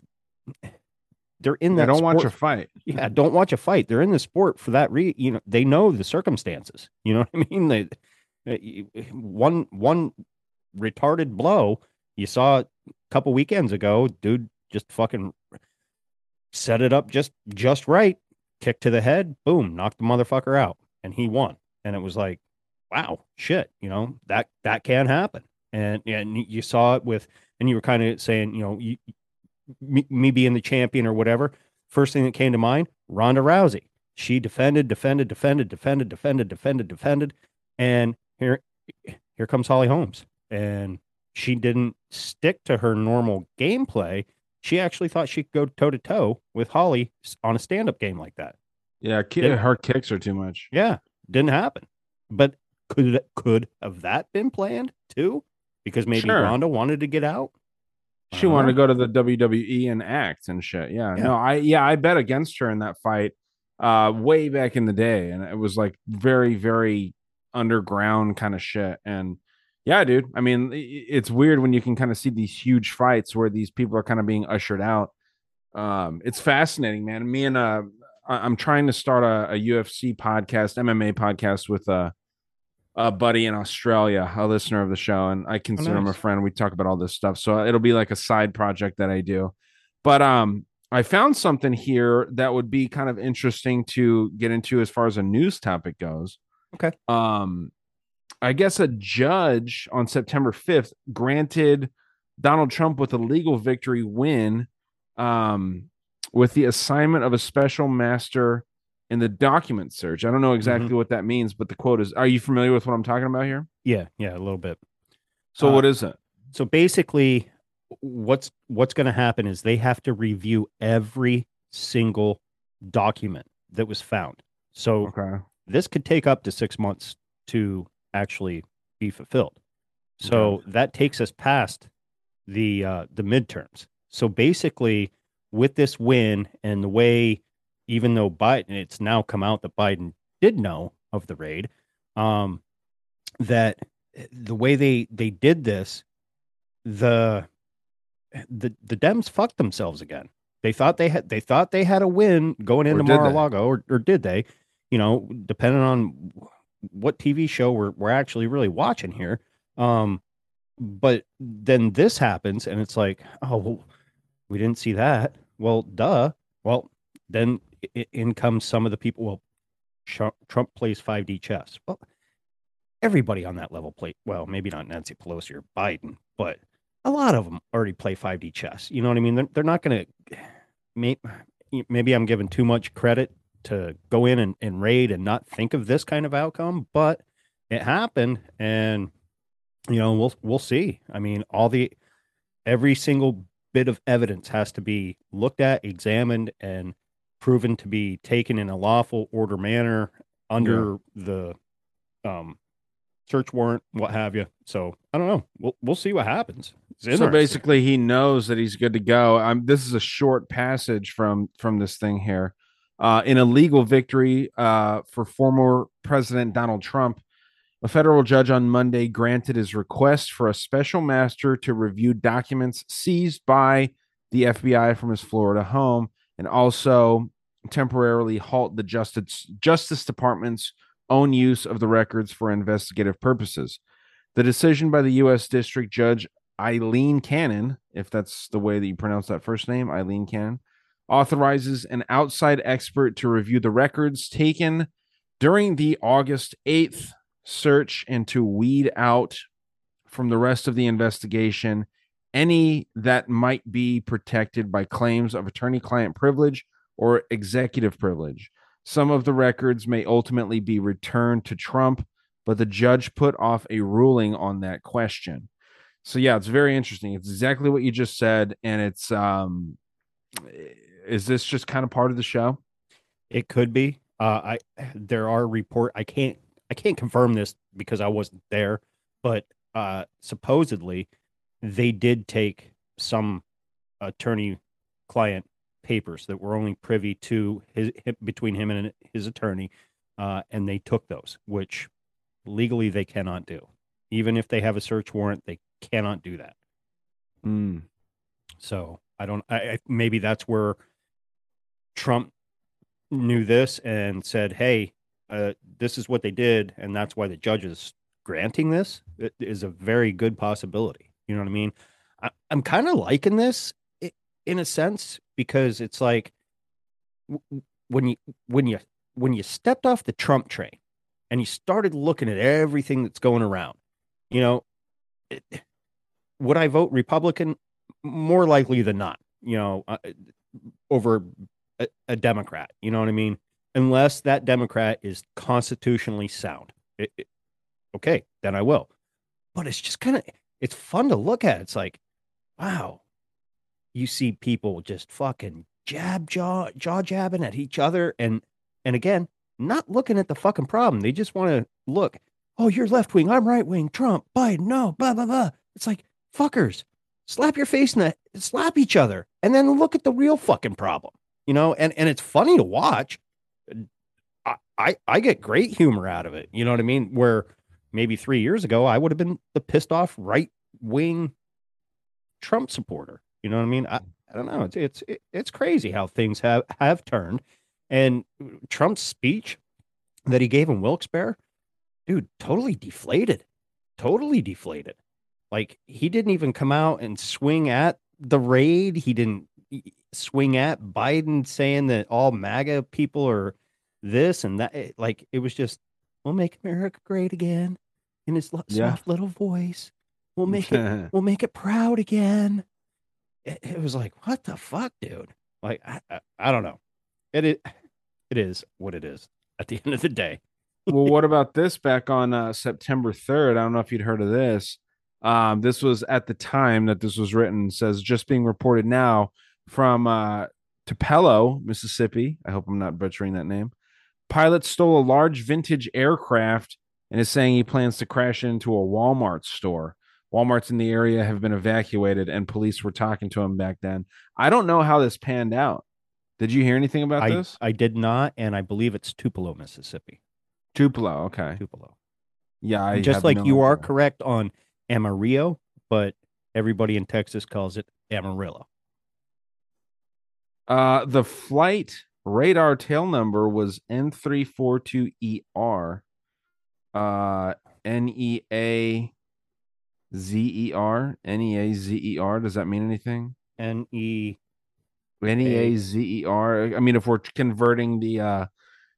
they're in that. They don't sport. watch a fight. Yeah, don't watch a fight. They're in the sport for that reason. You know, they know the circumstances. You know what I mean? They, they one one retarded blow. You saw a couple weekends ago, dude, just fucking set it up just just right, kick to the head, boom, knocked the motherfucker out, and he won. And it was like, wow, shit, you know, that that can happen. And and you saw it with, and you were kind of saying, you know, you, me, me being the champion or whatever. First thing that came to mind, Ronda Rousey. She defended, defended, defended, defended, defended, defended, defended, and here, here comes Holly Holmes. And she didn't stick to her normal gameplay. She actually thought she could go toe to toe with Holly on a stand-up game like that. Yeah, didn't, her kicks are too much. Yeah, didn't happen. But could could have that been planned too? Because maybe sure. Ronda wanted to get out. She uh-huh. wanted to go to the W W E and act and shit. Yeah, yeah. No, I yeah, I bet against her in that fight uh, way back in the day, and it was like very, very underground kind of shit. And yeah, dude. I mean, it's weird when you can kind of see these huge fights where these people are kind of being ushered out. Um, it's fascinating, man. Me and uh, I'm trying to start a, a U F C podcast, M M A podcast with a, a buddy in Australia, a listener of the show, and I consider oh, nice. him a friend. We talk about all this stuff, so it'll be like a side project that I do. But um, I found something here that would be kind of interesting to get into as far as a news topic goes. Okay. Um. I guess a judge on September fifth granted Donald Trump with a legal victory win um, with the assignment of a special master in the document search. I don't know exactly mm-hmm. what that means, but the quote is, are you familiar with what I'm talking about here? Yeah. Yeah. A little bit. So uh, what is it? So basically what's, what's going to happen is they have to review every single document that was found. So okay. this could take up to six months to actually be fulfilled. So okay. that takes us past the uh, the midterms. So basically, with this win and the way, even though Biden, it's now come out that Biden did know of the raid, um, that the way they they did this, the the the Dems fucked themselves again. They thought they had they thought they had a win going into Mar-a-Lago, or, or did they? You know, depending on what T V show we're we're actually really watching here. Um, but then this happens and it's like, oh, we didn't see that. Well, duh. Well, then in comes some of the people. Well, Trump plays five D chess. Well, everybody on that level play. Well, maybe not Nancy Pelosi or Biden, but a lot of them already play five D chess. You know what I mean? They're, they're not going to, maybe I'm giving too much credit to go in and, and raid and not think of this kind of outcome, but it happened, and you know, we'll we'll see. I mean, all the every single bit of evidence has to be looked at, examined, and proven to be taken in a lawful order manner under yeah. the um search warrant, what have you. So I don't know. We'll we'll see what happens. So basically he knows that he's good to go. Um this is a short passage from from this thing here. Uh, in a legal victory uh, for former President Donald Trump, a federal judge on Monday granted his request for a special master to review documents seized by the F B I from his Florida home, and also temporarily halt the Justice, Justice Department's own use of the records for investigative purposes. The decision by the U S District Judge Eileen Cannon, if that's the way that you pronounce that first name, Eileen Cannon, authorizes an outside expert to review the records taken during the August eighth search and to weed out from the rest of the investigation any that might be protected by claims of attorney-client privilege or executive privilege. Some of the records may ultimately be returned to Trump, but the judge put off a ruling on that question. So yeah, it's very interesting. It's exactly what you just said, and it's um is this just kind of part of the show? It could be. Uh, I there are report. I can't. I can't confirm this because I wasn't there. But uh, supposedly, they did take some attorney-client papers that were only privy to his between him and his attorney, uh, and they took those, which legally they cannot do. Even if they have a search warrant, they cannot do that. Mm. So I don't. I, I maybe that's where Trump knew this and said, hey, uh, this is what they did, and that's why the judge is granting this. It is a very good possibility. You know what I mean? I, I'm kind of liking this in a sense because it's like when you when you when you stepped off the Trump train and you started looking at everything that's going around, you know, it, would I vote Republican? More likely than not, you know, uh, over a, a Democrat, you know what I mean? Unless that Democrat is constitutionally sound. It, it, okay, then I will. But it's just kind of, it's fun to look at. It's like, wow, you see people just fucking jab, jaw, jaw jabbing at each other. And, and again, not looking at the fucking problem. They just want to look, oh, you're left wing, I'm right wing, Trump, Biden, no, blah, blah, blah. It's like, fuckers, slap your face in the, slap each other, and then look at the real fucking problem, you know? And, and it's funny to watch. I, I, I get great humor out of it. You know what I mean? Where maybe three years ago, I would have been the pissed off right wing Trump supporter. You know what I mean? I, I don't know. It's, it's, it's crazy how things have, have turned. And Trump's speech that he gave in Wilkes-Barre, dude, totally deflated, totally deflated. Like, he didn't even come out and swing at the raid. He didn't swing at Biden saying that all MAGA people are this and that. It, like, it was just, we'll make America great again in his soft yeah. little voice. We'll make it, we'll make it proud again. It, it was like, what the fuck, dude? Like, I, I, I don't know. It, it, it is what it is at the end of the day. Well, what about this back on uh, September third? I don't know if you'd heard of this. Um, this was at the time that this was written, says just being reported now from uh, Tupelo, Mississippi. I hope I'm not butchering that name. Pilot stole a large vintage aircraft and is saying he plans to crash into a Walmart store. Walmarts in the area have been evacuated, and police were talking to him back then. I don't know how this panned out. Did you hear anything about I, this? I did not, and I believe it's Tupelo, Mississippi. Tupelo, okay. Tupelo. Yeah, I just like no you idea. Are correct on Amarillo, but everybody in Texas calls it Amarillo. Uh, the flight radar tail number was N three four two E R, uh, N E A Z E R, N E A Z E R. Does that mean anything? N E A Z E R. I mean, if we're converting the uh,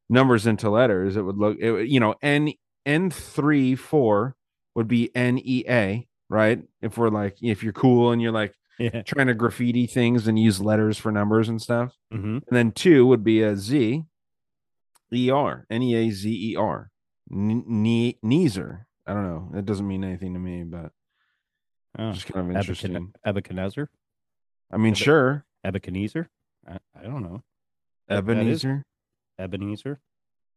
numbers into letters, it would look, it, you know, N N three four would be N E A, right? If we're like, if you're cool and you're like yeah. trying to graffiti things and use letters for numbers and stuff. Mm-hmm. And then two would be a Z E R, N E A Z E R, N E A Z E R. I don't know. That doesn't mean anything to me, but oh, just kind of interesting. Ebuchadnezzar? I mean, Eb- sure. Ebuchadnezzar? I, I don't know. Ebenezer? Ebenezer?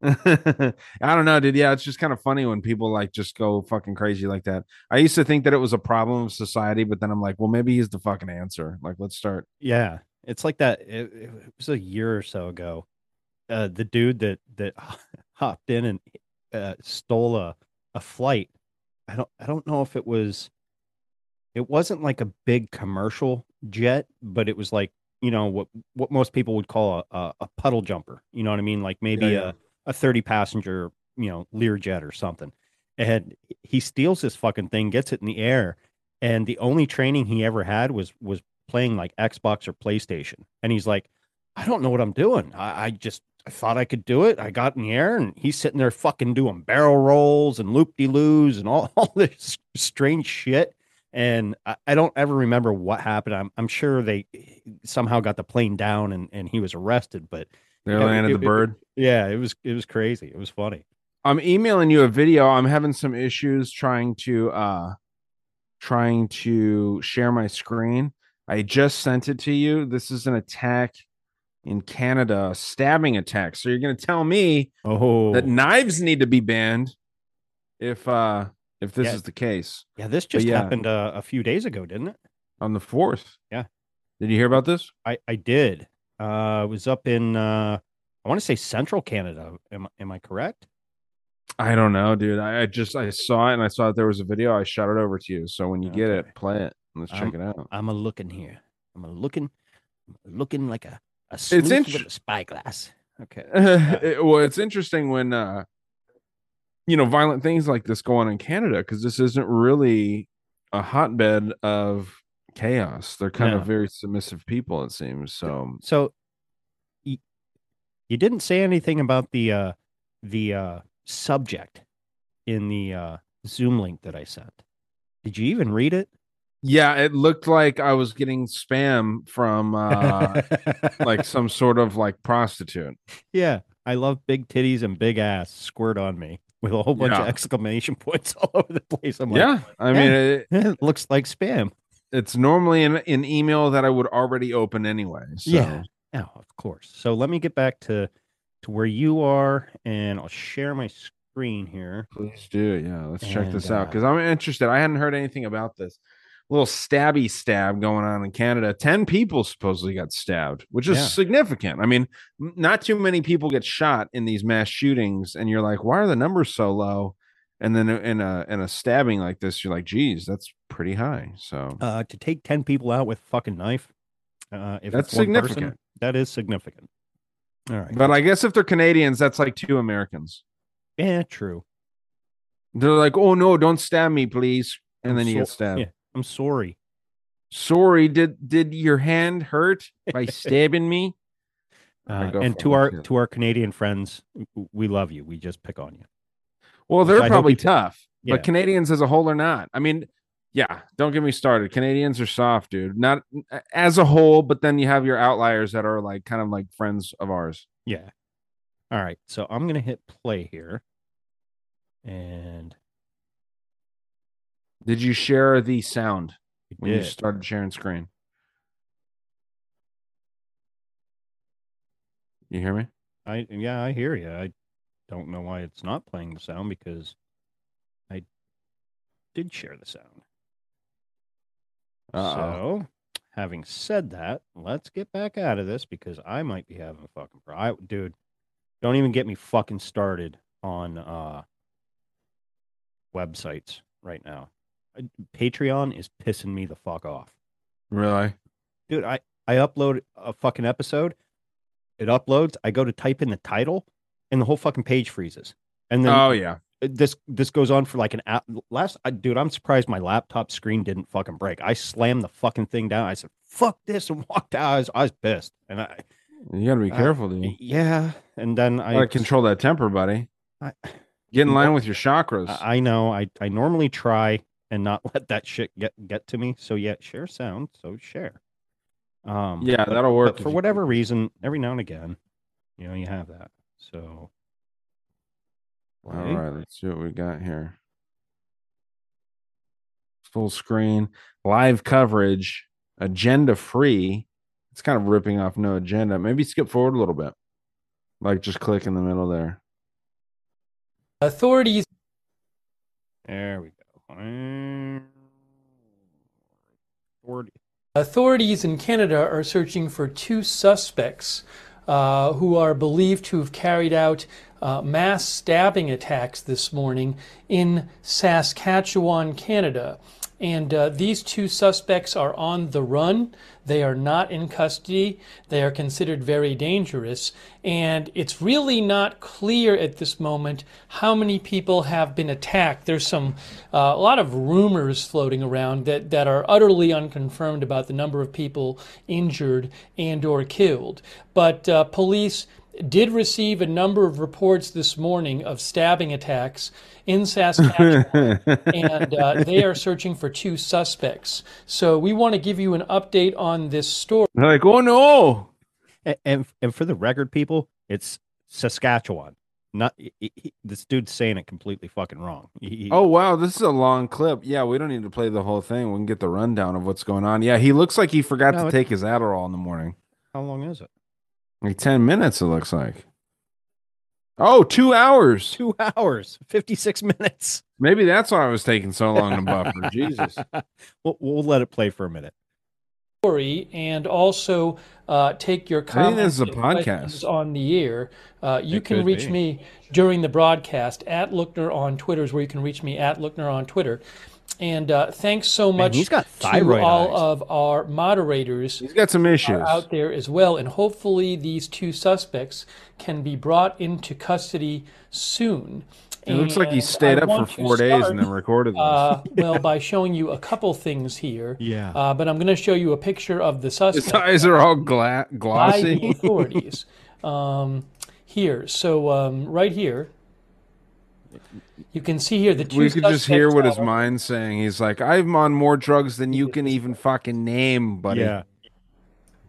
I don't know, dude. Yeah, it's just kind of funny when people like just go fucking crazy like that. I used to think that it was a problem of society, but then I'm like, well, maybe he's the fucking answer. Like, let's start. Yeah, it's like that. It, it was a year or so ago. Uh, the dude that that hopped in and uh, stole a, a flight. I don't. I don't know if it was. It wasn't like a big commercial jet, but it was like, you know, what what most people would call a a, a puddle jumper. You know what I mean? Like maybe yeah, yeah. a. a thirty passenger, you know, Learjet or something. And he steals this fucking thing, gets it in the air. And the only training he ever had was, was playing like Xbox or PlayStation. And he's like, I don't know what I'm doing. I, I just I thought I could do it. I got in the air, and he's sitting there fucking doing barrel rolls and loop-de-loos and all, all this strange shit. And I, I don't ever remember what happened. I'm, I'm sure they somehow got the plane down and, and he was arrested, but they landed the bird. It, yeah, it was it was crazy. It was funny. I'm emailing you a video. I'm having some issues trying to uh trying to share my screen. I just sent it to you. This is an attack in Canada, a stabbing attack. So you're gonna tell me oh. that knives need to be banned if uh if this yeah. is the case. Yeah, this just yeah. happened uh, a few days ago, didn't it? On the fourth. Yeah. Did you hear about this? I, I did. Uh, it was up in, uh, I want to say central Canada. Am, am I correct? I don't know, dude. I, I just, I saw it and I saw that there was a video. I shot it over to you. So when you okay. get it, play it. Let's check I'm, it out. I'm a looking here. I'm a looking, looking like a, a, it's int- with a spyglass. Okay. Yeah. it, well, it's interesting when, uh, you know, violent things like this go on in Canada, because this isn't really a hotbed of chaos. They're kind no. of very submissive people, it seems. So so You didn't say anything about the uh, the uh, subject in the uh, Zoom link that I sent. Did you even read it? Yeah, it looked like I was getting spam from uh, like some sort of like prostitute. Yeah, I love big titties and big ass squirt on me with a whole bunch yeah. of exclamation points all over the place. I'm like, yeah, I mean, it, it looks like spam. It's normally an, an email that I would already open anyway. So. Yeah, oh, of course. So let me get back to, to where you are, and I'll share my screen here. Please do. Yeah, let's and, check this out because I'm interested. I hadn't heard anything about this. Little stabby stab going on in Canada. ten people supposedly got stabbed, which is yeah. significant. I mean, not too many people get shot in these mass shootings, and you're like, why are the numbers so low? And then in a in a stabbing like this, you're like, geez, that's pretty high. So uh, to take ten people out with a fucking knife, uh, if that's significant. Person, that is significant. All right, but I guess if they're Canadians, that's like two Americans. Yeah, true. They're like, oh no, don't stab me, please, and I'm then you so- get stabbed. Yeah. I'm sorry. Sorry, did did your hand hurt by stabbing me? Uh, right, and to it. our to our Canadian friends, we love you. We just pick on you. Well, they're so probably tough, yeah. but Canadians as a whole are not. I mean, yeah, don't get me started. Canadians are soft, dude. Not as a whole, but then you have your outliers that are like kind of like friends of ours. Yeah. All right, so I'm gonna hit play here, and. Did you share the sound when you started sharing screen? You hear me? I yeah, I hear you. I don't know why it's not playing the sound because I did share the sound. Uh-oh. So, having said that, let's get back out of this because I might be having a fucking problem. Dude, don't even get me fucking started on uh, websites right now. Patreon is pissing me the fuck off. Really? Dude, I, I upload a fucking episode. It uploads. I go to type in the title and the whole fucking page freezes. And then oh, yeah. This this goes on for like an hour. Last, I, dude, I'm surprised my laptop screen didn't fucking break. I slammed the fucking thing down. I said, fuck this and walked out. I was, I was pissed. And I... You gotta be careful, I, dude. Yeah. And then I... Gotta control that temper, buddy. I... Get in line know, with your chakras. I, I know. I, I normally try... And not let that shit get, get to me. So yeah, share sound. So share. Um, yeah, but, that'll work. But for whatever you... reason, every now and again, you know, you have that. So. All right, right let's see what we got here. Full screen, live coverage, agenda free. It's kind of ripping off no agenda. Maybe skip forward a little bit. Like just click in the middle there. Authorities. There we go. Authorities in Canada are searching for two suspects uh, who are believed to have carried out uh, mass stabbing attacks this morning in Saskatchewan, Canada. And uh, these two suspects are on the run. They are not in custody. They are considered very dangerous. And it's really not clear at this moment how many people have been attacked. There's some, uh, a lot of rumors floating around that, that are utterly unconfirmed about the number of people injured and or killed. But uh, police did receive a number of reports this morning of stabbing attacks in Saskatchewan, and uh, they are searching for two suspects. So we want to give you an update on this story. They're like, oh no! And, and and for the record, people, it's Saskatchewan. Not he, he, this dude's saying it completely fucking wrong. He, oh wow, this is a long clip. Yeah, we don't need to play the whole thing. We can get the rundown of what's going on. Yeah, he looks like he forgot no, to take his Adderall in the morning. How long is it? Like ten minutes, it looks like. Oh, two hours. Two hours, fifty-six minutes. Maybe that's why I was taking so long to buffer. Jesus. We'll, we'll let it play for a minute. And also uh, take your comments I think this is a podcast. On the air. Uh, you it can reach be. me during the broadcast at Luckner on Twitter is where you can reach me at Luckner on Twitter. And uh, thanks so much Man, got to all eyes. of our moderators he's got some issues out there as well. And hopefully these two suspects can be brought into custody soon. It and looks like he stayed I up for four start, days and then recorded this. Uh, well, by showing you a couple things here. Yeah. Uh, but I'm going to show you a picture of the suspects. His eyes are all gla- glossy. By the authorities. um, here. So um, right here, you can see here the two. We could just hear what his mind's saying. He's like, I'm on more drugs than you can even fucking name, buddy. Yeah.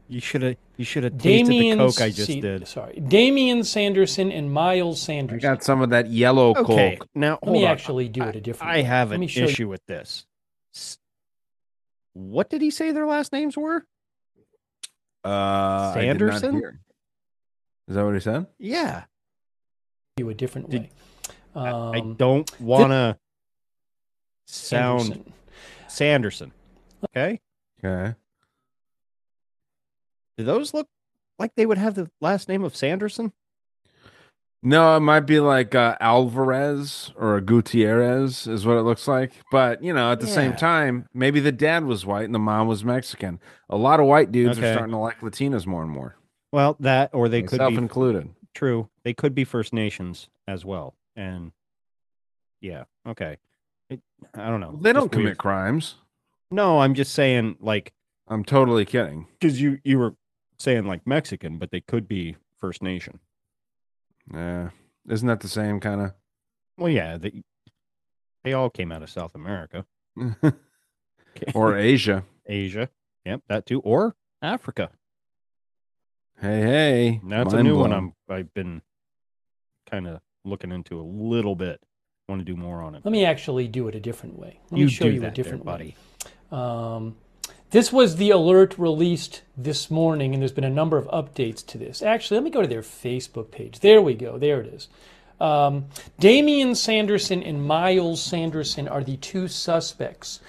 You should have you should have tasted Damian, the coke I just see, did. Sorry. Damian Sanderson and Miles Sanderson. I got some of that yellow okay, coke. Now, hold Let me on. actually do I, it a different I way. I have an issue you. with this. What did he say their last names were? Uh, Sanderson? Is that what he said? Yeah. Do a different did, way. Um, I don't want to sound Sanderson. Sanderson. Okay? Okay. Do those look like they would have the last name of Sanderson? No, it might be like uh, Alvarez or Gutierrez is what it looks like. But, you know, at the yeah. same time, maybe the dad was white and the mom was Mexican. A lot of white dudes okay. are starting to like Latinas more and more. Well, that or they Myself could be included. True. They could be First Nations as well. And yeah, okay. It, I don't know. They don't commit weird. crimes. No, I'm just saying, like, I'm totally kidding. Because you, you were saying like Mexican, but they could be First Nation. Yeah. Isn't that the same kind of? Well, yeah. They, they all came out of South America. okay. Or Asia. Asia. Yep, that too. Or Africa. Hey, hey. That's a new blown. one I'm, I've been kind of looking into a little bit. I want to do more on it. Let me actually do it a different way. Let you me show you a different there, way. Buddy. Um, This was the alert released this morning, and there's been a number of updates to this. Actually, let me go to their Facebook page. There we go. There it is. Um, Damian Sanderson and Miles Sanderson are the two suspects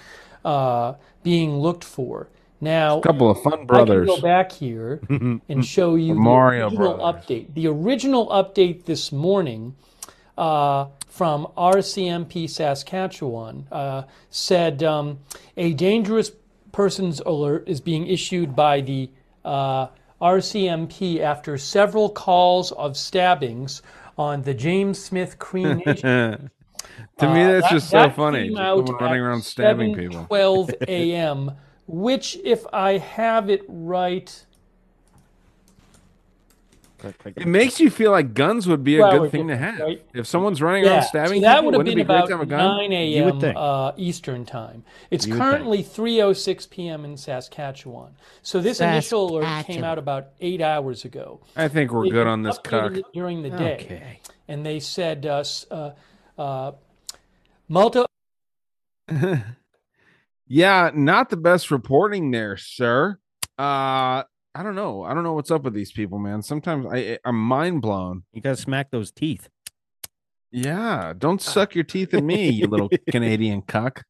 uh, being looked for. Now, a couple of fun brothers. I can go back here and show you the Mario original brothers. update. The original update this morning uh, from R C M P Saskatchewan uh, said um, a dangerous person's alert is being issued by the uh, R C M P after several calls of stabbings on the James Smith Cree Nation. To uh, me, that's that, just so that funny. Running around stabbing people. twelve a.m., which, if I have it right, it makes you feel like guns would be a well, good thing to have. Right? If someone's running yeah. around stabbing so that people, wouldn't it be great to have a gun? That would have been about nine a.m. Uh, Eastern time. It's you currently three oh six p.m. in Saskatchewan. So this Saskatchewan. initial alert came out about eight hours ago. I think we're they good on this cuck. During the day. Okay. And they said, uh, uh, multi... yeah, not the best reporting there, sir. Uh... I don't know. I don't know what's up with these people, man. Sometimes I, I'm mind blown. You got to smack those teeth. Yeah. Don't suck your teeth at me, you little Canadian cuck.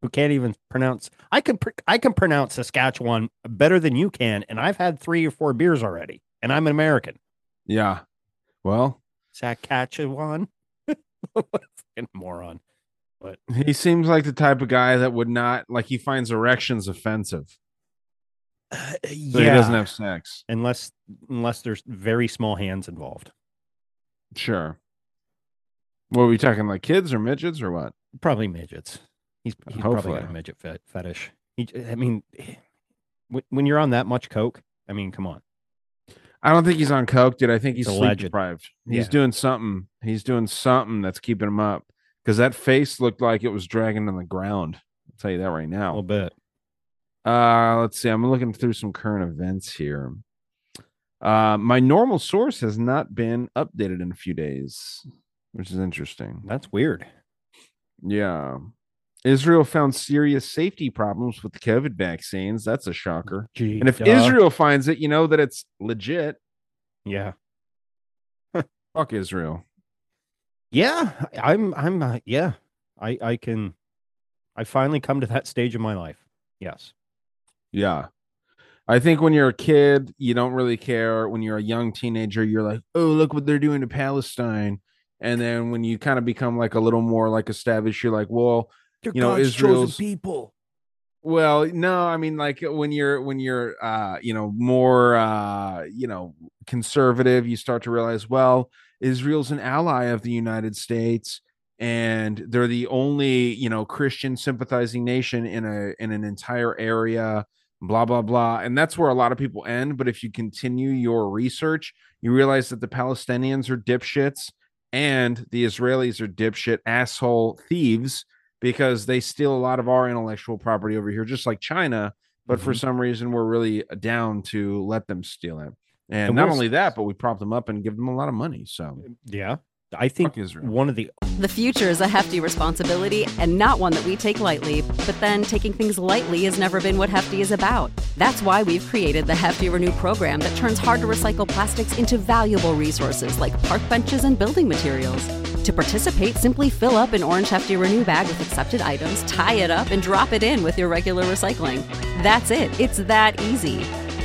Who can't even pronounce. I can pr- I can pronounce Saskatchewan better than you can, and I've had three or four beers already, and I'm an American. Yeah. Well. Saskatchewan. Fucking moron. But he seems like the type of guy that would not, like he finds erections offensive. Uh, yeah, so he doesn't have sex unless unless there's very small hands involved. Sure. What are we talking, like kids or midgets or what? Probably midgets. He's, he's probably got a midget fet- fetish. He, I mean, when you're on that much coke, I mean, come on. I don't think he's on coke, dude. I think he's sleep deprived. He's yeah. doing something. He's doing something that's keeping him up because that face looked like it was dragging on the ground. I'll tell you that right now. A little bit. Uh, let's see. I'm looking through some current events here. Uh, my normal source has not been updated in a few days, which is interesting. That's weird. Yeah. Israel found serious safety problems with the COVID vaccines. That's a shocker. Gee, and if duh. Israel finds it, you know that it's legit. Yeah. Fuck Israel. Yeah, I'm, I'm, uh, yeah, I, I can, I finally come to that stage of my life. Yes. Yeah. I think when you're a kid, you don't really care. When you're a young teenager, you're like, oh, look what they're doing to Palestine. And then when you kind of become like a little more like established, you're like, well, they're you know, God's Israel's chosen people. Well, no, I mean, like when you're when you're, uh, you know, more, uh, you know, conservative, you start to realize, well, Israel's an ally of the United States. And they're the only, you know, Christian sympathizing nation in a in an entire area blah, blah, blah. And that's where a lot of people end. But if you continue your research, you realize that the Palestinians are dipshits and the Israelis are dipshit asshole thieves because they steal a lot of our intellectual property over here, just like China. But mm-hmm. for some reason, we're really down to let them steal it. And, and not only that, but we prop them up and give them a lot of money. So, yeah, I think one of the the future is a hefty responsibility and not one that we take lightly. But then taking things lightly has never been what Hefty is about. That's why we've created the Hefty Renew program that turns hard to recycle plastics into valuable resources like park benches and building materials. To participate, simply fill up an orange Hefty Renew bag with accepted items, tie it up, and drop it in with your regular recycling. That's it. It's that easy.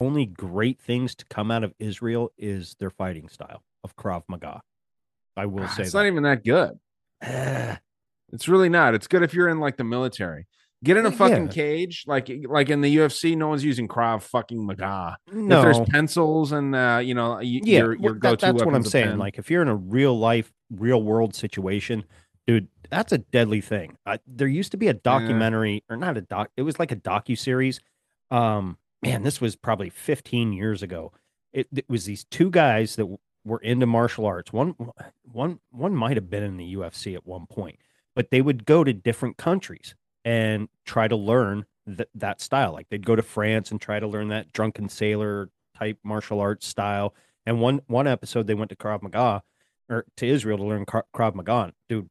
Only great things to come out of Israel is their fighting style of Krav Maga. I will say it's that. Not even that good. It's really not. It's good if you're in like the military. Get in a fucking yeah. cage, like like in the U F C. No one's using Krav fucking Maga. No, if there's pencils and uh, you know, you, yeah, your, your go-to. That, that's what I'm saying. Pen. Like if you're in a real life, real world situation, dude, that's a deadly thing. Uh, there used to be a documentary, yeah. or not a doc. It was like a docuseries. Um. Man, this was probably fifteen years ago. It, it was these two guys that w- were into martial arts. One, one, one might have been in the U F C at one point, but they would go to different countries and try to learn th- that style. Like they'd go to France and try to learn that drunken sailor type martial arts style. And one one episode, they went to Krav Maga or to Israel to learn Krav, Krav Maga. Dude,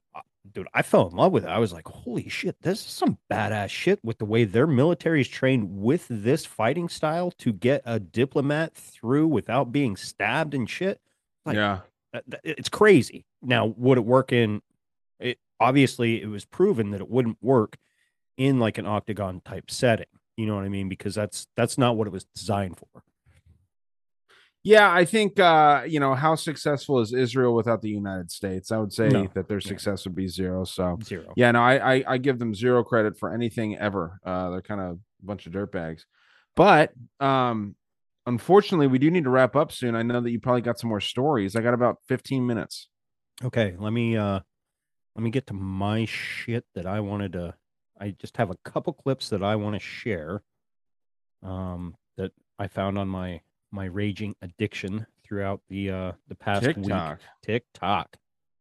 dude, I fell in love with it. I was like, holy shit, this is some badass shit with the way their military is trained with this fighting style to get a diplomat through without being stabbed and shit. Like, yeah, it's crazy. Now, would it work in it? Obviously, it was proven that it wouldn't work in like an octagon type setting. You know what I mean? Because that's that's not what it was designed for. Yeah, I think, uh, you know, how successful is Israel without the United States? I would say no. that their success yeah. would be zero. So zero. Yeah, no, I, I I give them zero credit for anything ever. Uh, they're kind of a bunch of dirtbags. But um, unfortunately, we do need to wrap up soon. I know that you probably got some more stories. I got about fifteen minutes. Okay, let me uh, let me get to my shit that I wanted to. I just have a couple clips that I want to share um, that I found on my. my raging addiction throughout the uh the past TikTok. week. TikTok.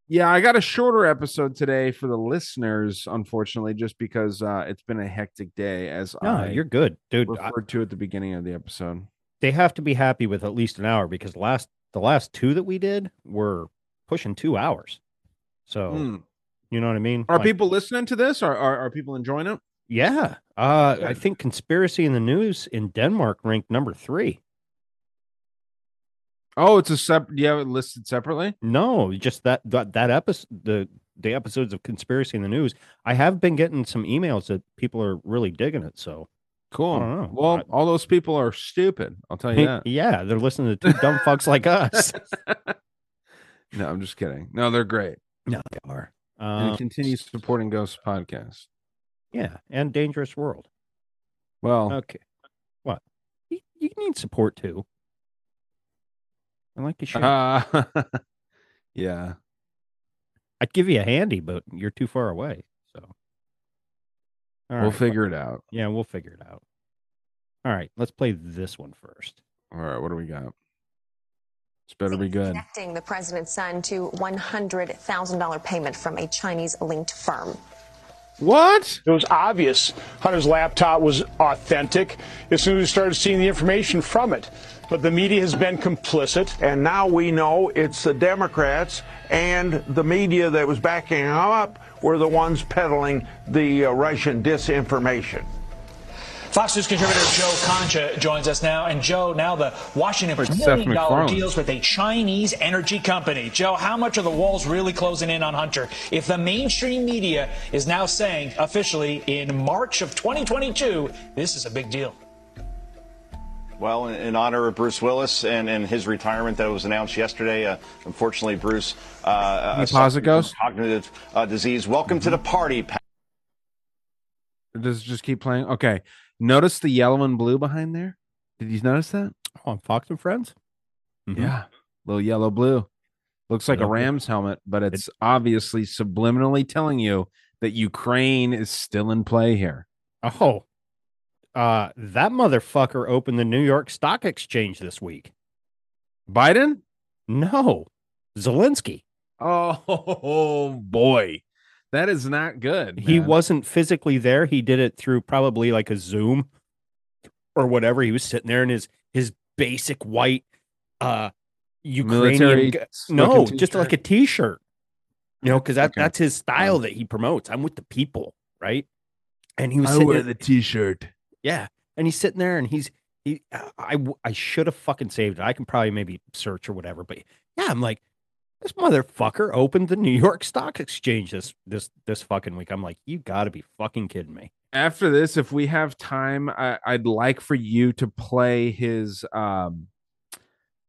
Yeah, I got a shorter episode today for the listeners, unfortunately, just because uh it's been a hectic day, as no, I you're good, dude. Referred I, to at the beginning of the episode. They have to be happy with at least an hour because last the last two that we did were pushing two hours. So mm. you know what I mean? Are like, people listening to this? Are are, are people enjoying it? Yeah. Uh I think conspiracy in the news in Denmark ranked number three. Oh, it's a separate. Do you have it listed separately? No, just that that, that episode, the, the episodes of Conspiracy in the News. I have been getting some emails that people are really digging it. So cool. I don't know. Well, I, all those people are stupid. I'll tell you that. Yeah, they're listening to two dumb fucks like us. No, I'm just kidding. No, they're great. No, they are. And um, continue supporting Ghost Podcast. Yeah, and Dangerous World. Well, okay. What? You, you need support too. I like to share. Uh, yeah. I'd give you a handy, but you're too far away. So All we'll right, figure well, it out. Yeah, we'll figure it out. All right, let's play this one first. All right, what do we got? It's better be good. Connecting the president's son to one hundred thousand dollars payment from a Chinese-linked firm. What? It was obvious Hunter's laptop was authentic as soon as we started seeing the information from it. But the media has been complicit. And now we know it's the Democrats and the media that was backing him up were the ones peddling the uh, Russian disinformation. Fox News contributor Joe Concha joins us now. And Joe, now the Washington million dollar deals with a Chinese energy company. Joe, how much are the walls really closing in on Hunter if the mainstream media is now saying officially in March of twenty twenty-two, this is a big deal? Well, in honor of Bruce Willis and, and his retirement that was announced yesterday, uh, unfortunately, Bruce, uh, a cognitive uh, disease. Welcome mm-hmm. to the party. Does it just keep playing? Okay. Notice the yellow and blue behind there. Did you notice that? Oh, on Fox and Friends? Mm-hmm. Yeah. Little yellow, blue. Looks like a Rams helmet, but it's it, obviously subliminally telling you that Ukraine is still in play here. Oh. Uh, that motherfucker opened the New York Stock Exchange this week. Biden? No. Zelensky. Oh, boy. That is not good, man. He wasn't physically there. He did it through probably like a Zoom or whatever. He was sitting there in his, his basic white uh, Ukrainian. Military no, just like a T-shirt. You know, because that, okay. that's his style yeah. that he promotes. I'm with the people, right? And he was I sitting wear there, the T-shirt. Yeah, and he's sitting there, and he's he. I I should have fucking saved it. I can probably maybe search or whatever, but yeah, I'm like, this motherfucker opened the New York Stock Exchange this this this fucking week. I'm like, you got to be fucking kidding me. After this, if we have time, I, I'd like for you to play his. Um,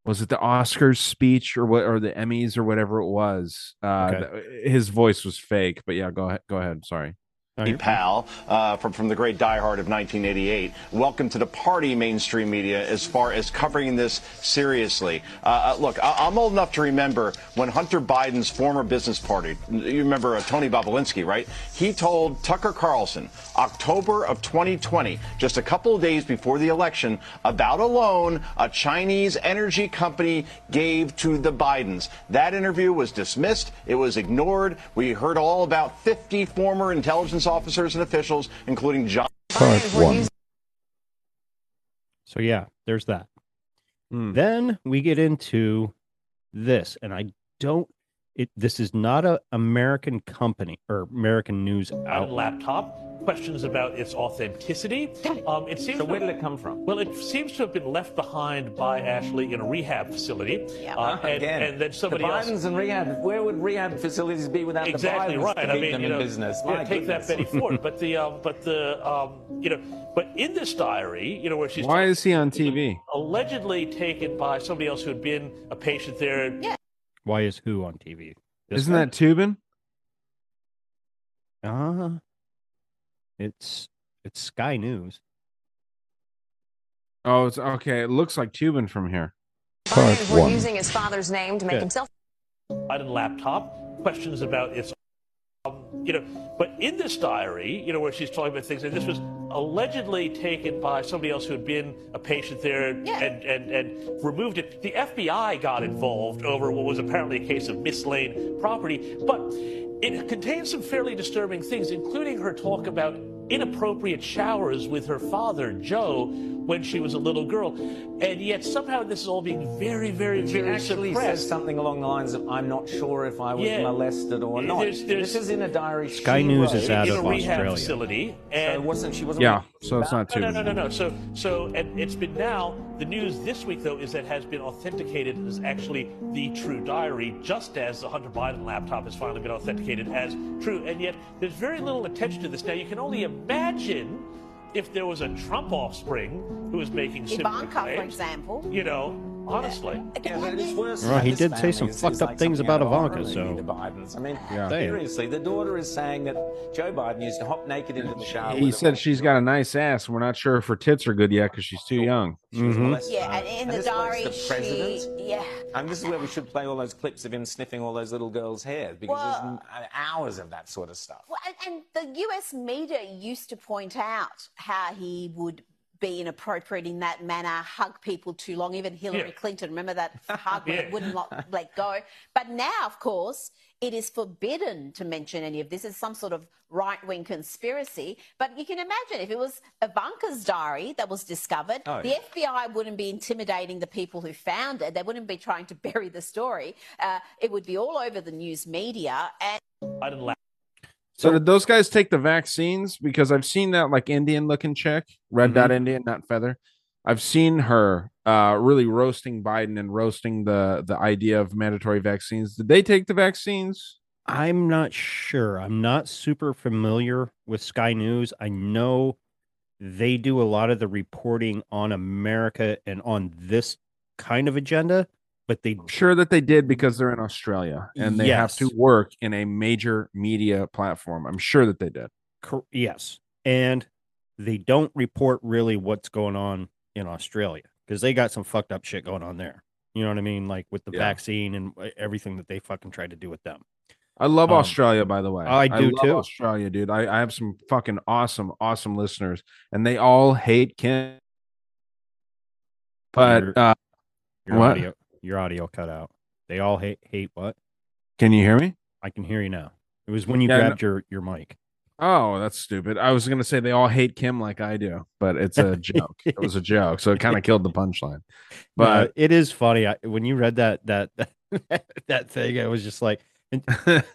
was it the Oscars speech or what, or the Emmys or whatever it was? Uh, okay. His voice was fake, but yeah, go ahead. Go ahead. Sorry. Pal uh, from, from the great Die Hard of nineteen eighty-eight. Welcome to the party, mainstream media, as far as covering this seriously. Uh, look, I- I'm old enough to remember when Hunter Biden's former business partner, you remember uh, Tony Bobolinsky, right? He told Tucker Carlson, October of twenty twenty, just a couple of days before the election, about a loan a Chinese energy company gave to the Bidens. That interview was dismissed. It was ignored. We heard all about fifty former intelligence officers and officials, including John. So, yeah, there's that. Mm. Then we get into this, and I don't. It, this is not an American company or American news outlet. Laptop questions about its authenticity. Um, it seems. So where did it come from? Well, it seems to have been left behind by Ashley in a rehab facility. Yeah, uh, and, again, and then somebody the Bidens else. And rehab. Where would rehab facilities be without exactly the Bidens? Exactly right. To I mean, them you know, in business. Yeah, take goodness. That Betty Ford. But the, um, but the, um, you know, but in this diary, you know, where she's. Why is he on T V? Allegedly taken by somebody else who had been a patient there. Yeah. Why is who on T V? This Isn't time? That Tubin? Uh, it's it's Sky News. Oh, it's okay. It looks like Tubin from here. Biden were using his father's name to make Good. Himself. Biden laptop questions about its, um, you know, but in this diary, you know, where she's talking about things, and this was allegedly taken by somebody else who had been a patient there yeah. and, and, and removed it. The F B I got involved over what was apparently a case of mislaid property, but it contains some fairly disturbing things, including her talk about inappropriate showers with her father, Joe, when she was a little girl. And yet somehow this is all being very, very, she very actually suppressed. Says something along the lines of, I'm not sure if I was yeah. molested or not. There's, there's, this is in a diary. Sky News is out in of a Australia. Facility. And so it wasn't, she wasn't yeah, so it's not too. No, no, no, no, no. So, so and it's been now, the news this week, though, is that has been authenticated as actually the true diary, just as the Hunter Biden laptop has finally been authenticated as true. And yet there's very little attention to this. Now, you can only imagine if there was a Trump offspring who was making similar claims, for example, you know, honestly. Yeah, but it's worse. Well, he did say some is, fucked is up like things about Ivanka, so. The Bidens. I mean, yeah. seriously, the daughter is saying that Joe Biden used to hop naked into the shower. He said she's got a nice ass. We're not sure if her tits are good yet because she's too young. Mm-hmm. Yeah, and in and the diary, the she, yeah. And this is where we should play all those clips of him sniffing all those little girls' hair because well, there's hours of that sort of stuff. Well, and, and the U S media used to point out how he would be inappropriate in that manner, hug people too long, even Hillary yeah. Clinton. Remember that hug yeah. that wouldn't let go. But now, of course, it is forbidden to mention any of this. It's some sort of right-wing conspiracy. But you can imagine if it was Ivanka's diary that was discovered, oh, the yeah. F B I wouldn't be intimidating the people who found it. They wouldn't be trying to bury the story. Uh, it would be all over the news media. And I didn't laugh. So did those guys take the vaccines? Because I've seen that like Indian looking chick, red mm-hmm. dot Indian, not feather. I've seen her uh, really roasting Biden and roasting the, the idea of mandatory vaccines. Did they take the vaccines? I'm not sure. I'm not super familiar with Sky News. I know they do a lot of the reporting on America and on this kind of agenda, but they I'm sure that they did because they're in Australia and they yes. have to work in a major media platform. I'm sure that they did. Cor- yes. And they don't report really what's going on in Australia because they got some fucked up shit going on there. You know what I mean? Like with the yeah. vaccine and everything that they fucking tried to do with them. I love um, Australia, by the way. I do I love too. Australia, dude. I, I have some fucking awesome, awesome listeners and they all hate Ken. But your, uh, your, what? Audio, your audio cut out. They all hate, hate what? Can you hear me? I can hear you now. It was when you yeah, grabbed no. your, your mic. Oh, that's stupid. I was going to say they all hate Kim like I do, but it's a joke. It was a joke. So it kind of killed the punchline. But no, it is funny. I, when you read that that that, that thing, I was just like, and,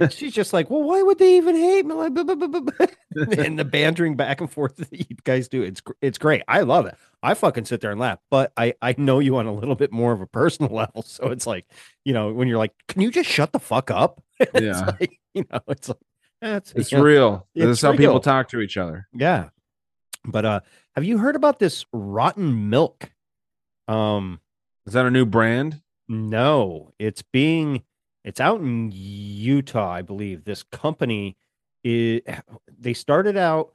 and she's just like, well, why would they even hate me? And the bantering back and forth that you guys do. It's it's great. I love it. I fucking sit there and laugh, but I, I know you on a little bit more of a personal level. So it's like, you know, when you're like, can you just shut the fuck up? Yeah. Like, you know, it's like. That's, it's yeah, real. It's this is how real. People talk to each other. Yeah. But uh, have you heard about this rotten milk? Um, is that a new brand? No, it's being it's out in Utah, I believe. This company is they started out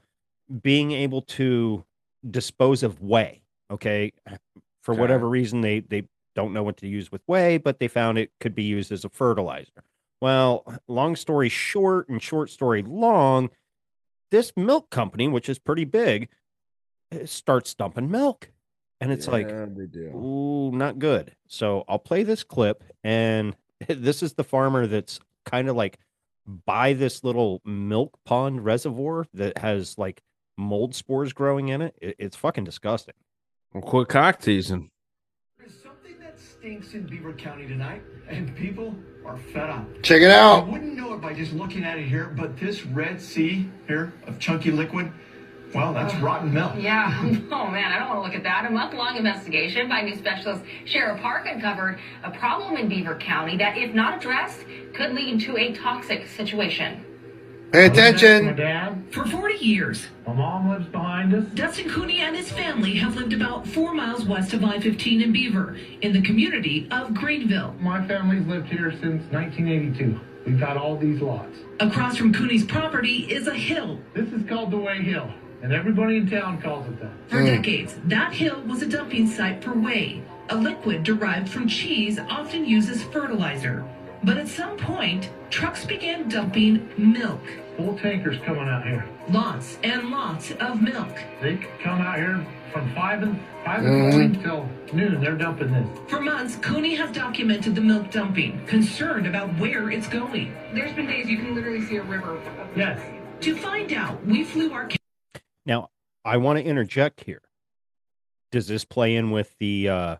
being able to dispose of whey. Okay. For okay. whatever reason, they they don't know what to use with whey, but they found it could be used as a fertilizer. Well, long story short and short story long, this milk company, which is pretty big, starts dumping milk. And it's yeah, like, ooh, not good. So I'll play this clip. And this is the farmer that's kind of like by this little milk pond reservoir that has like mold spores growing in it. It's fucking disgusting. Well, quit cock teasing. There's something that stinks in Beaver County tonight, and people are fed up. Check it out. I wouldn't know it by just looking at it here, but this red sea here of chunky liquid, well, that's oh, rotten milk. Yeah. Oh, man, I don't want to look at that. A month-long investigation by new specialist Sheriff Park uncovered a problem in Beaver County that, if not addressed, could lead to a toxic situation. Pay attention. My dad. For forty years. My mom lives behind us. Dustin Cooney and his family have lived about four miles west of I fifteen in Beaver, in the community of Greenville. My family's lived here since nineteen eighty-two. We've got all these lots. Across from Cooney's property is a hill. This is called the Way Hill, and everybody in town calls it that. For mm. decades, that hill was a dumping site for whey, a liquid derived from cheese often used as fertilizer. But at some point, trucks began dumping milk. Full tankers coming out here. Lots and lots of milk. They come out here from five and five mm-hmm. until noon. They're dumping this. For months, Cooney has documented the milk dumping, concerned about where it's going. There's been days you can literally see a river. Yes. To find out, we flew our. Now, I want to interject here. Does this play in with the uh,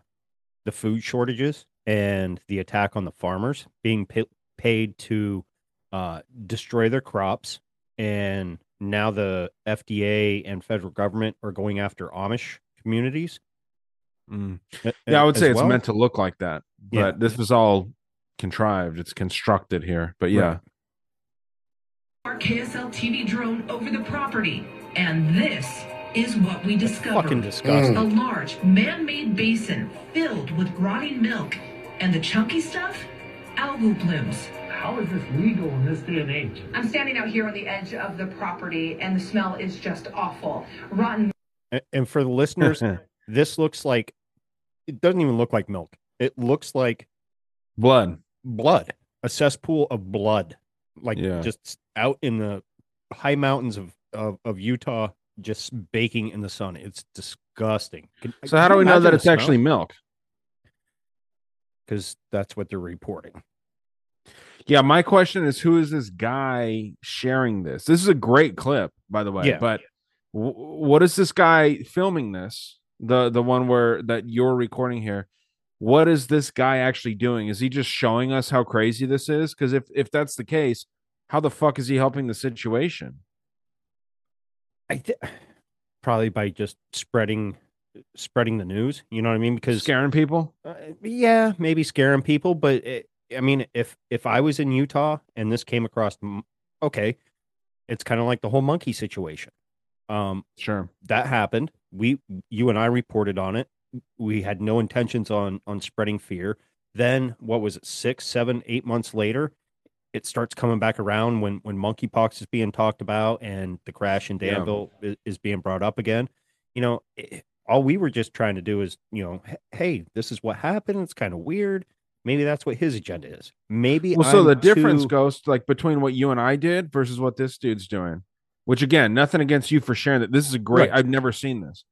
the food shortages and the attack on the farmers being pay- paid to uh, destroy their crops? And now the F D A and federal government are going after Amish communities. Mm. A- yeah, I would say well. It's meant to look like that, but yeah. This is all contrived. It's constructed here, but yeah. Right. Our K S L T V drone over the property, and this is what we discovered. Fucking disgusting. A large man-made basin filled with rotting milk. And the chunky stuff? Algal blooms. How is this legal in this day and age? I'm standing out here on the edge of the property, and the smell is just awful. Rotten. And, and for the listeners, this looks like, it doesn't even look like milk. It looks like blood. Blood. A cesspool of blood. Like yeah. just out in the high mountains of, of, of Utah, just baking in the sun. It's disgusting. Can, so how do we know that it's actually milk? Because that's what they're reporting. Yeah, my question is, who is this guy sharing this? This is a great clip, by the way. Yeah. But w- what is this guy filming this? The the one where that you're recording here. What is this guy actually doing? Is he just showing us how crazy this is? Because if if that's the case, How the fuck is he helping the situation? I th- probably by just spreading spreading the news. You know what I mean? Because scaring people. Uh, yeah, maybe scaring people. But it, I mean, if if I was in Utah and this came across, okay, it's kind of like the whole monkey situation. Um, sure, that happened. We, you and I reported on it. We had no intentions on on spreading fear. Then what was it? Six, seven, eight months later, it starts coming back around when, when monkeypox is being talked about and the crash in Danville yeah. is, is being brought up again. You know, it, all we were just trying to do is, you know, hey, this is what happened. It's kind of weird. Maybe that's what his agenda is. Maybe. Well, I'm so the too... difference, Ghost, like between what you and I did versus what this dude's doing, which again, nothing against you for sharing that. This is a great, right. I've never seen this.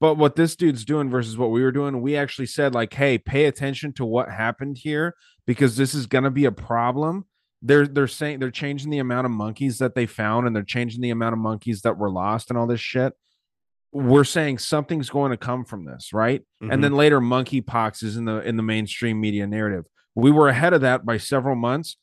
But what this dude's doing versus what we were doing, we actually said, like, hey, pay attention to what happened here because this is going to be a problem. They're they're saying they're changing the amount of monkeys that they found and they're changing the amount of monkeys that were lost and all this shit. We're saying something's going to come from this, right? Mm-hmm. And then later, monkeypox is in the in the mainstream media narrative. We were ahead of that by several months.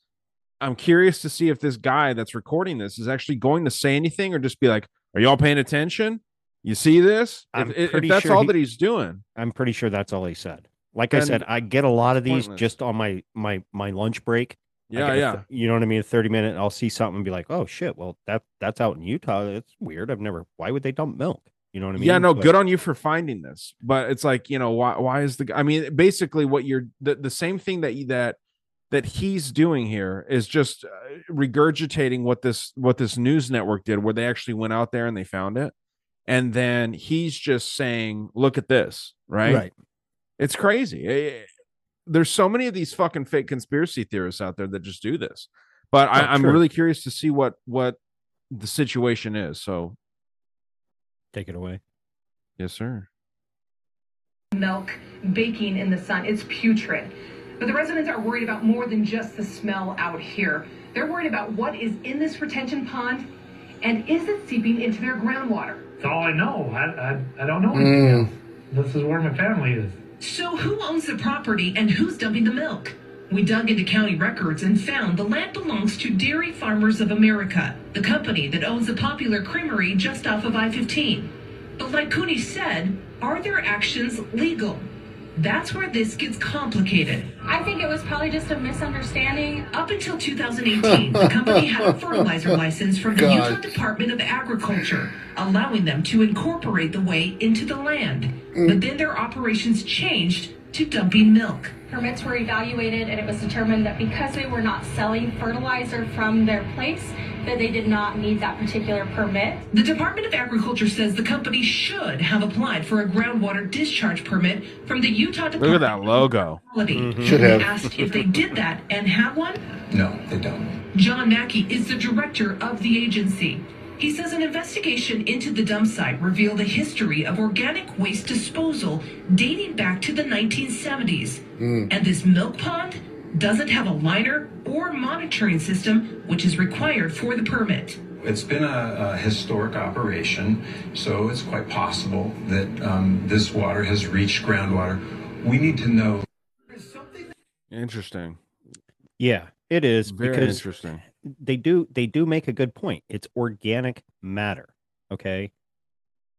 I'm curious to see if this guy that's recording this is actually going to say anything or just be like, are y'all paying attention? You see this? I'm if, if that's sure all he, that he's doing. I'm pretty sure that's all he said. Like and I said, I get a lot of these pointless. just on my my my lunch break. Yeah, yeah. Th- you know what I mean? A thirty minute, I'll see something and be like, oh, shit, well, that that's out in Utah. It's weird. I've never, why would they dump milk? You know what I mean? Yeah, no, but, good on you for finding this. But it's like, you know, why Why is the, I mean, basically what you're, the, the same thing that that that he's doing here is just regurgitating what this what this news network did, where they actually went out there and they found it. And then he's just saying, look at this, right? Right. It's crazy. It, there's so many of these fucking fake conspiracy theorists out there that just do this. But I, I'm really curious to see what, what the situation is. So take it away. Yes, sir. Milk baking in the sun. It's putrid. But the residents are worried about more than just the smell out here. They're worried about what is in this retention pond and is it seeping into their groundwater. All I know, I I, I don't know anything. Mm. This is where my family is. So who owns the property and who's dumping the milk? We dug into county records and found the land belongs to Dairy Farmers of America, the company that owns the popular creamery just off of I fifteen. But like Cooney said, are their actions legal? That's where this gets complicated. I think it was probably just a misunderstanding. Up until two thousand eighteen, the company had a fertilizer license from the God. Utah Department of Agriculture, allowing them to incorporate the whey into the land. Mm. But then their operations changed to dumping milk. Permits were evaluated, and it was determined that because they were not selling fertilizer from their place, that they did not need that particular permit. The Department of Agriculture says the company should have applied for a groundwater discharge permit from the Utah Department. Look at that logo. Mm-hmm. Should have. We asked if they did that and had one. No, they don't. John Mackey is the director of the agency. He says an investigation into the dump site revealed a history of organic waste disposal dating back to the nineteen seventies. Mm. And this milk pond doesn't have a liner or monitoring system, which is required for the permit. It's been a, a historic operation, so it's quite possible that um, this water has reached groundwater. We need to know. Interesting. Yeah, it is. Very because interesting. They do, they do make a good point. It's organic matter, okay?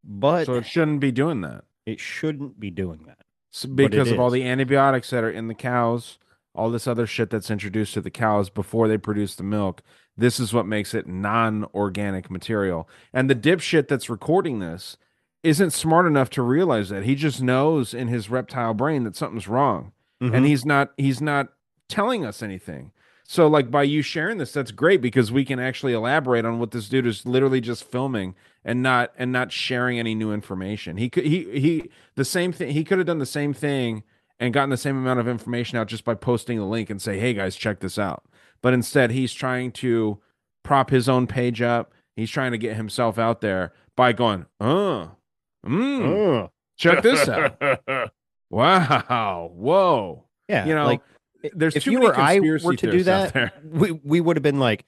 But so it shouldn't be doing that. It shouldn't be doing that. So because of is. all the antibiotics that are in the cows, all this other shit that's introduced to the cows before they produce the milk. This is what makes it non-organic material. And the dipshit that's recording this isn't smart enough to realize that. He just knows in his reptile brain that something's wrong. Mm-hmm. And he's not he's not telling us anything. So like by you sharing this, that's great because we can actually elaborate on what this dude is literally just filming and not and not sharing any new information. He could he he the same thing he could have done the same thing and gotten the same amount of information out just by posting the link and say, hey guys, check this out. But instead he's trying to prop his own page up. He's trying to get himself out there by going, oh, mm, oh. check this out. Wow. Whoa. Yeah. You know, like, there's if too you many or conspiracy I were to do that, we, we would have been like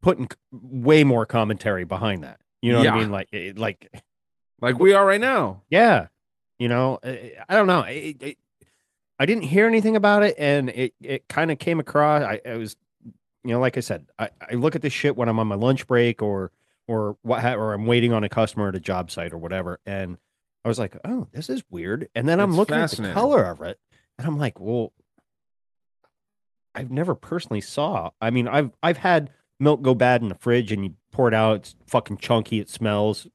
putting way more commentary behind that. You know yeah. what I mean? Like, like, like we are right now. Yeah. You know, I don't know. It, it, I didn't hear anything about it, and it, it kind of came across. I, I was you know, like I said, I, I look at this shit when I'm on my lunch break or or what, or I'm waiting on a customer at a job site or whatever. And I was like, oh, this is weird. And then I'm it's looking at the color of it, and I'm like, well, I've never personally saw. I mean, I've I've had milk go bad in the fridge, and you pour it out. It's fucking chunky. It smells.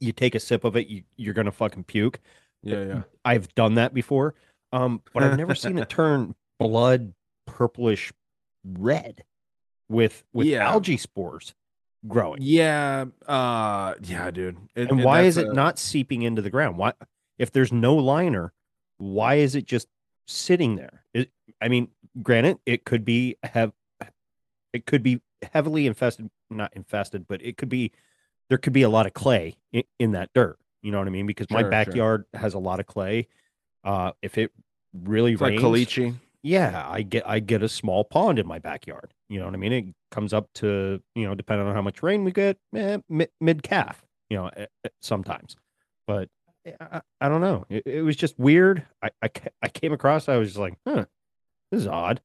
You take a sip of it, you, you're gonna fucking puke. Yeah, yeah. I've done that before, um, but I've never seen it turn blood purplish red with with yeah. algae spores growing. Yeah, uh, yeah, dude. And, and, and why is it a... not seeping into the ground? Why, if there's no liner, why is it just sitting there? It, I mean, granted, it could be have, it could be heavily infested, not infested, but it could be. There could be a lot of clay in, in that dirt. You know what I mean? Because sure, my backyard sure. has a lot of clay. Uh, if it really it's rains, like caliche. Yeah, I get I get a small pond in my backyard. You know what I mean? It comes up to, you know, depending on how much rain we get, eh, mid calf. You know, sometimes. But I, I don't know. It, it was just weird. I, I I came across. I was just like, huh, this is odd.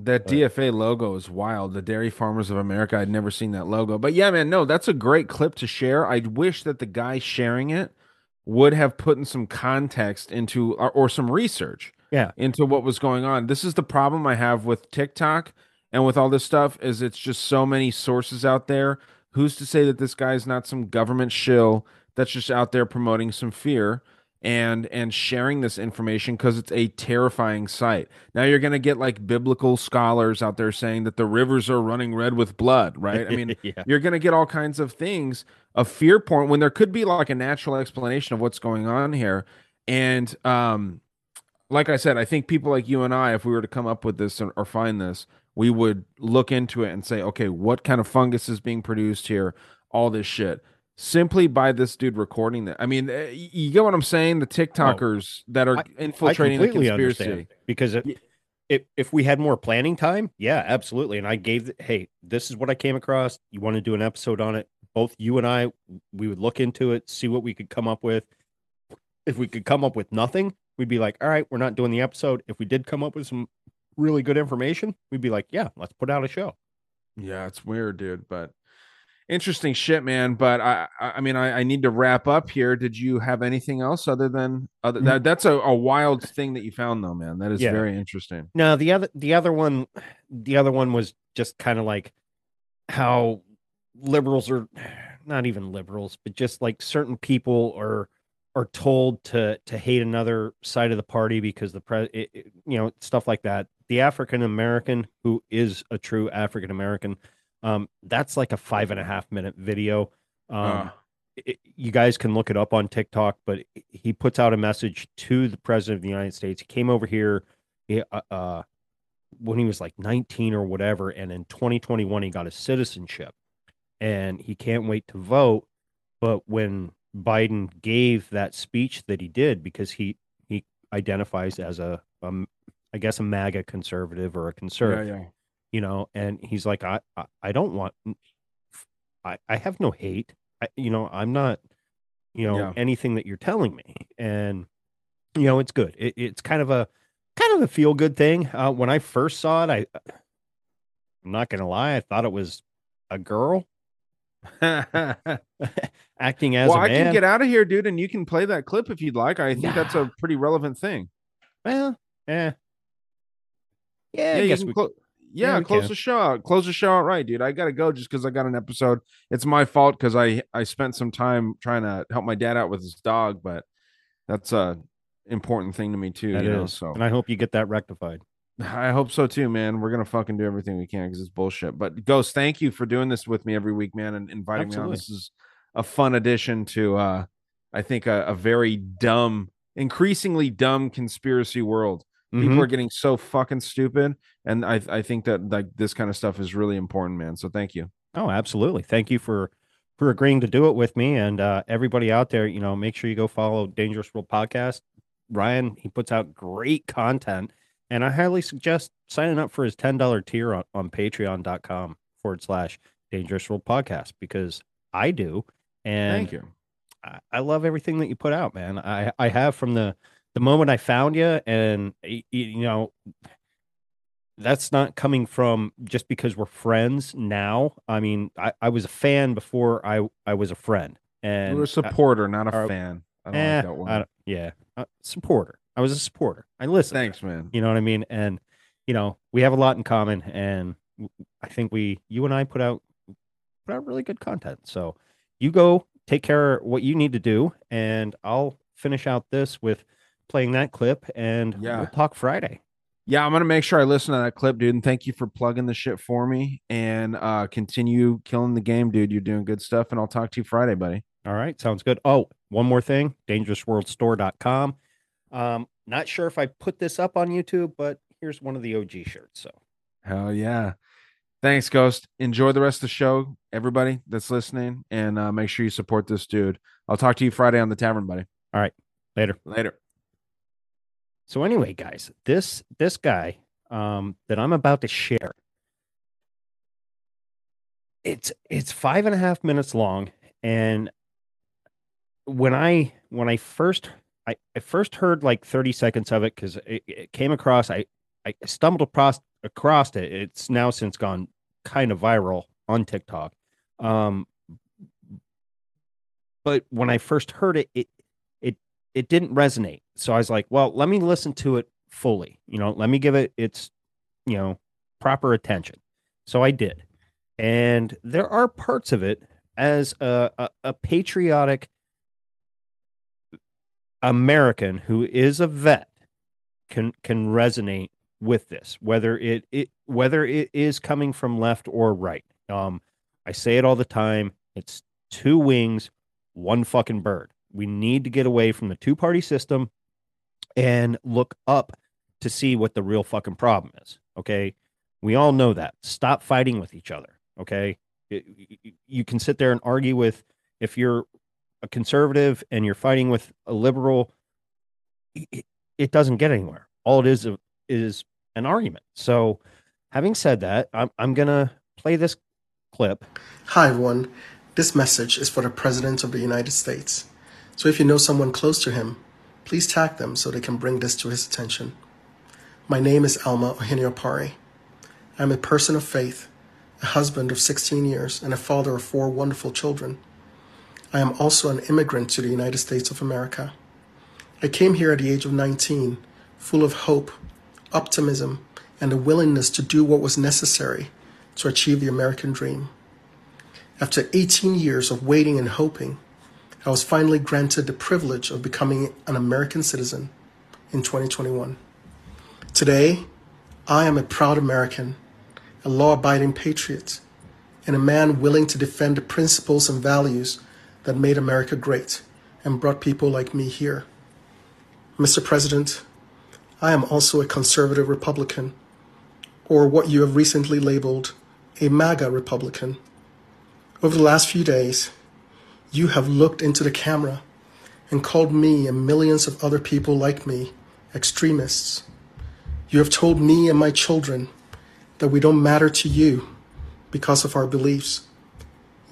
That but. D F A logo is wild. The Dairy Farmers of America. I'd never seen that logo. But yeah, man, no, that's a great clip to share. I wish that the guy sharing it would have put in some context into or, or some research yeah. into what was going on. This is the problem I have with TikTok and with all this stuff is it's just so many sources out there. Who's to say that this guy's not some government shill that's just out there promoting some fear? And and sharing this information because it's a terrifying sight. Now you're going to get like biblical scholars out there saying that the rivers are running red with blood, right? I mean, yeah. you're going to get all kinds of things of fear porn when there could be like a natural explanation of what's going on here. And um, like I said, I think people like you and I, if we were to come up with this or, or find this, we would look into it and say, okay, what kind of fungus is being produced here? All this shit. Simply by this dude recording that. I mean, you get what I'm saying? The TikTokers oh, that are I, infiltrating I the conspiracy. Because it, yeah. it, if we had more planning time, yeah, absolutely. And I gave, the, hey, this is what I came across. You want to do an episode on it? Both you and I, we would look into it, see what we could come up with. If we could come up with nothing, we'd be like, all right, we're not doing the episode. If we did come up with some really good information, we'd be like, yeah, let's put out a show. Yeah, it's weird, dude, but interesting shit, man. But I, I mean, I, I need to wrap up here. Did you have anything else other than other that? That's a, a wild thing that you found, though, man. That is yeah. very interesting. No, the other, the other one, the other one was just kind of like how liberals are not even liberals, but just like certain people are are told to to hate another side of the party because the pre, it, it, you know, stuff like that. The African American who is a true African American. Um, that's like a five and a half minute video. Um, uh. it, you guys can look it up on TikTok, but he puts out a message to the president of the United States. He came over here he, uh, uh, when he was like nineteen or whatever. And in twenty twenty-one, he got his citizenship and he can't wait to vote. But when Biden gave that speech that he did, because he, he identifies as a, um, I guess a MAGA conservative or a conservative. Yeah, yeah. You know, and he's like, I, I, I don't want, I, I have no hate. I, you know, I'm not, you know, yeah. anything that you're telling me. And, you know, it's good. It, it's kind of a, kind of a feel good thing. Uh, when I first saw it, I, I'm not going to lie. I thought it was a girl acting as well, a man. I can get out of here, dude. And you can play that clip if you'd like. I think yeah. that's a pretty relevant thing. Well, eh. yeah, yeah, I guess we clo- Yeah, yeah close can. the show. Close the show out right, dude. I gotta go just because I got an episode. It's my fault because I, I spent some time trying to help my dad out with his dog, but that's a important thing to me too. That you is. know, so and I hope you get that rectified. I hope so too, man. We're gonna fucking do everything we can because it's bullshit. But Ghost, thank you for doing this with me every week, man, and inviting Absolutely. me on. This is a fun addition to uh I think a, a very dumb, increasingly dumb conspiracy world. People mm-hmm. are getting so fucking stupid, and I I think that like this kind of stuff is really important, man. So thank you. Oh, absolutely. Thank you for for agreeing to do it with me, and uh, everybody out there. You know, make sure you go follow Dangerous World Podcast. Ryan, he puts out great content, and I highly suggest signing up for his ten dollar tier on, on Patreon.com forward slash Dangerous World Podcast because I do, and thank you. I, I love everything that you put out, man. I I have from the. The moment I found you, and you know, that's not coming from just because we're friends now. I mean, I, I was a fan before I, I was a friend. And you were a supporter, I, not a or, fan. I don't eh, like that one. I don't, yeah, uh, supporter. I was a supporter. I listened. Thanks, man. You know what I mean? And, you know, we have a lot in common. And I think we, you and I put out, put out really good content. So you go take care of what you need to do. And I'll finish out this with playing that clip. And yeah. we'll talk Friday. Yeah, I'm going to make sure I listen to that clip, dude. And thank you for plugging the shit for me. And uh, continue killing the game, dude. You're doing good stuff. And I'll talk to you Friday, buddy. All right. Sounds good. Oh, one more thing. dangerous world store dot com. Um, not sure if I put this up on YouTube, but here's one of the O G shirts. So hell yeah. Thanks, Ghost. Enjoy the rest of the show, everybody that's listening. And uh, make sure you support this dude. I'll talk to you Friday on the Tavern, buddy. All right. Later. Later. So anyway, guys, this this guy um, that I'm about to share, it's it's five and a half minutes long. And when I when I first I, I first heard like thirty seconds of it, because it, it came across, I, I stumbled across, across it. It's now since gone kind of viral on TikTok. Um, but when I first heard it, it it didn't resonate. So I was like, well, let me listen to it fully. You know, let me give it its, you know, proper attention. So I did. And there are parts of it as a, a, a patriotic American who is a vet can, can resonate with this, whether it, it, whether it is coming from left or right. Um, I say it all the time. It's two wings, one fucking bird. We need to get away from the two-party system and look up to see what the real fucking problem is, okay? We all know that. Stop fighting with each other, okay? It, you can sit there and argue with, if you're a conservative and you're fighting with a liberal, it, it doesn't get anywhere. All it is is an argument. So having said that, I'm, I'm going to play this clip. Hi, everyone. This message is for the President of the United States. So if you know someone close to him, please tag them so they can bring this to his attention. My name is Alma Ohaniopari. I'm a person of faith, a husband of sixteen years, and a father of four wonderful children. I am also an immigrant to the United States of America. I came here at the age of nineteen, full of hope, optimism, and a willingness to do what was necessary to achieve the American dream. After eighteen years of waiting and hoping, I was finally granted the privilege of becoming an American citizen in twenty twenty-one. Today, I am a proud American, a law-abiding patriot, and a man willing to defend the principles and values that made America great and brought people like me here. Mister President, I am also a conservative Republican, or what you have recently labeled a MAGA Republican. Over the last few days, you have looked into the camera and called me and millions of other people like me extremists. You have told me and my children that we don't matter to you because of our beliefs.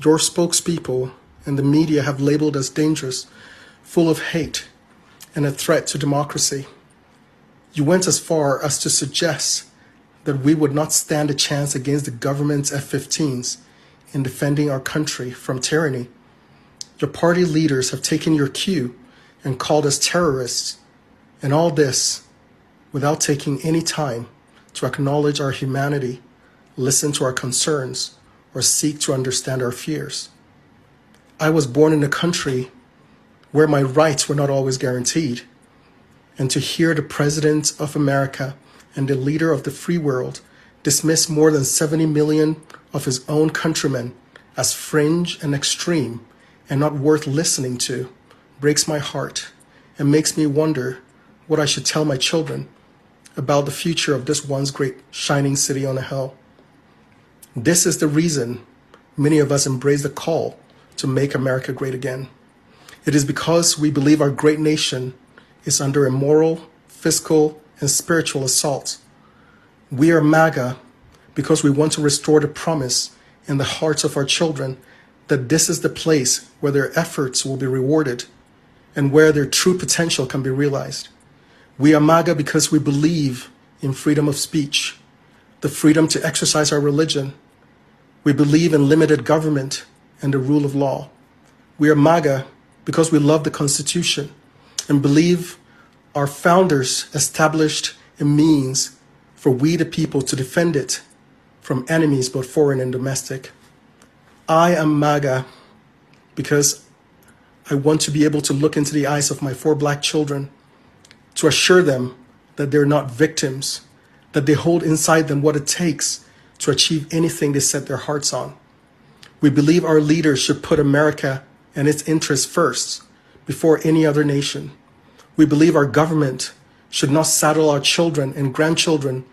Your spokespeople and the media have labeled us dangerous, full of hate, and a threat to democracy. You went as far as to suggest that we would not stand a chance against the government's F fifteens in defending our country from tyranny. Your party leaders have taken your cue and called us terrorists, and all this without taking any time to acknowledge our humanity, listen to our concerns, or seek to understand our fears. I was born in a country where my rights were not always guaranteed, and to hear the President of America and the leader of the free world dismiss more than seventy million of his own countrymen as fringe and extreme and not worth listening to breaks my heart and makes me wonder what I should tell my children about the future of this once great shining city on a hill. This is the reason many of us embrace the call to make America great again. It is because we believe our great nation is under a moral, fiscal, and spiritual assault. We are MAGA because we want to restore the promise in the hearts of our children that this is the place where their efforts will be rewarded and where their true potential can be realized. We are MAGA because we believe in freedom of speech, the freedom to exercise our religion. We believe in limited government and the rule of law. We are MAGA because we love the Constitution and believe our founders established a means for we the people to defend it from enemies, both foreign and domestic. I am MAGA because I want to be able to look into the eyes of my four black children to assure them that they're not victims, that they hold inside them what it takes to achieve anything they set their hearts on. We believe our leaders should put America and its interests first before any other nation. We believe our government should not saddle our children and grandchildren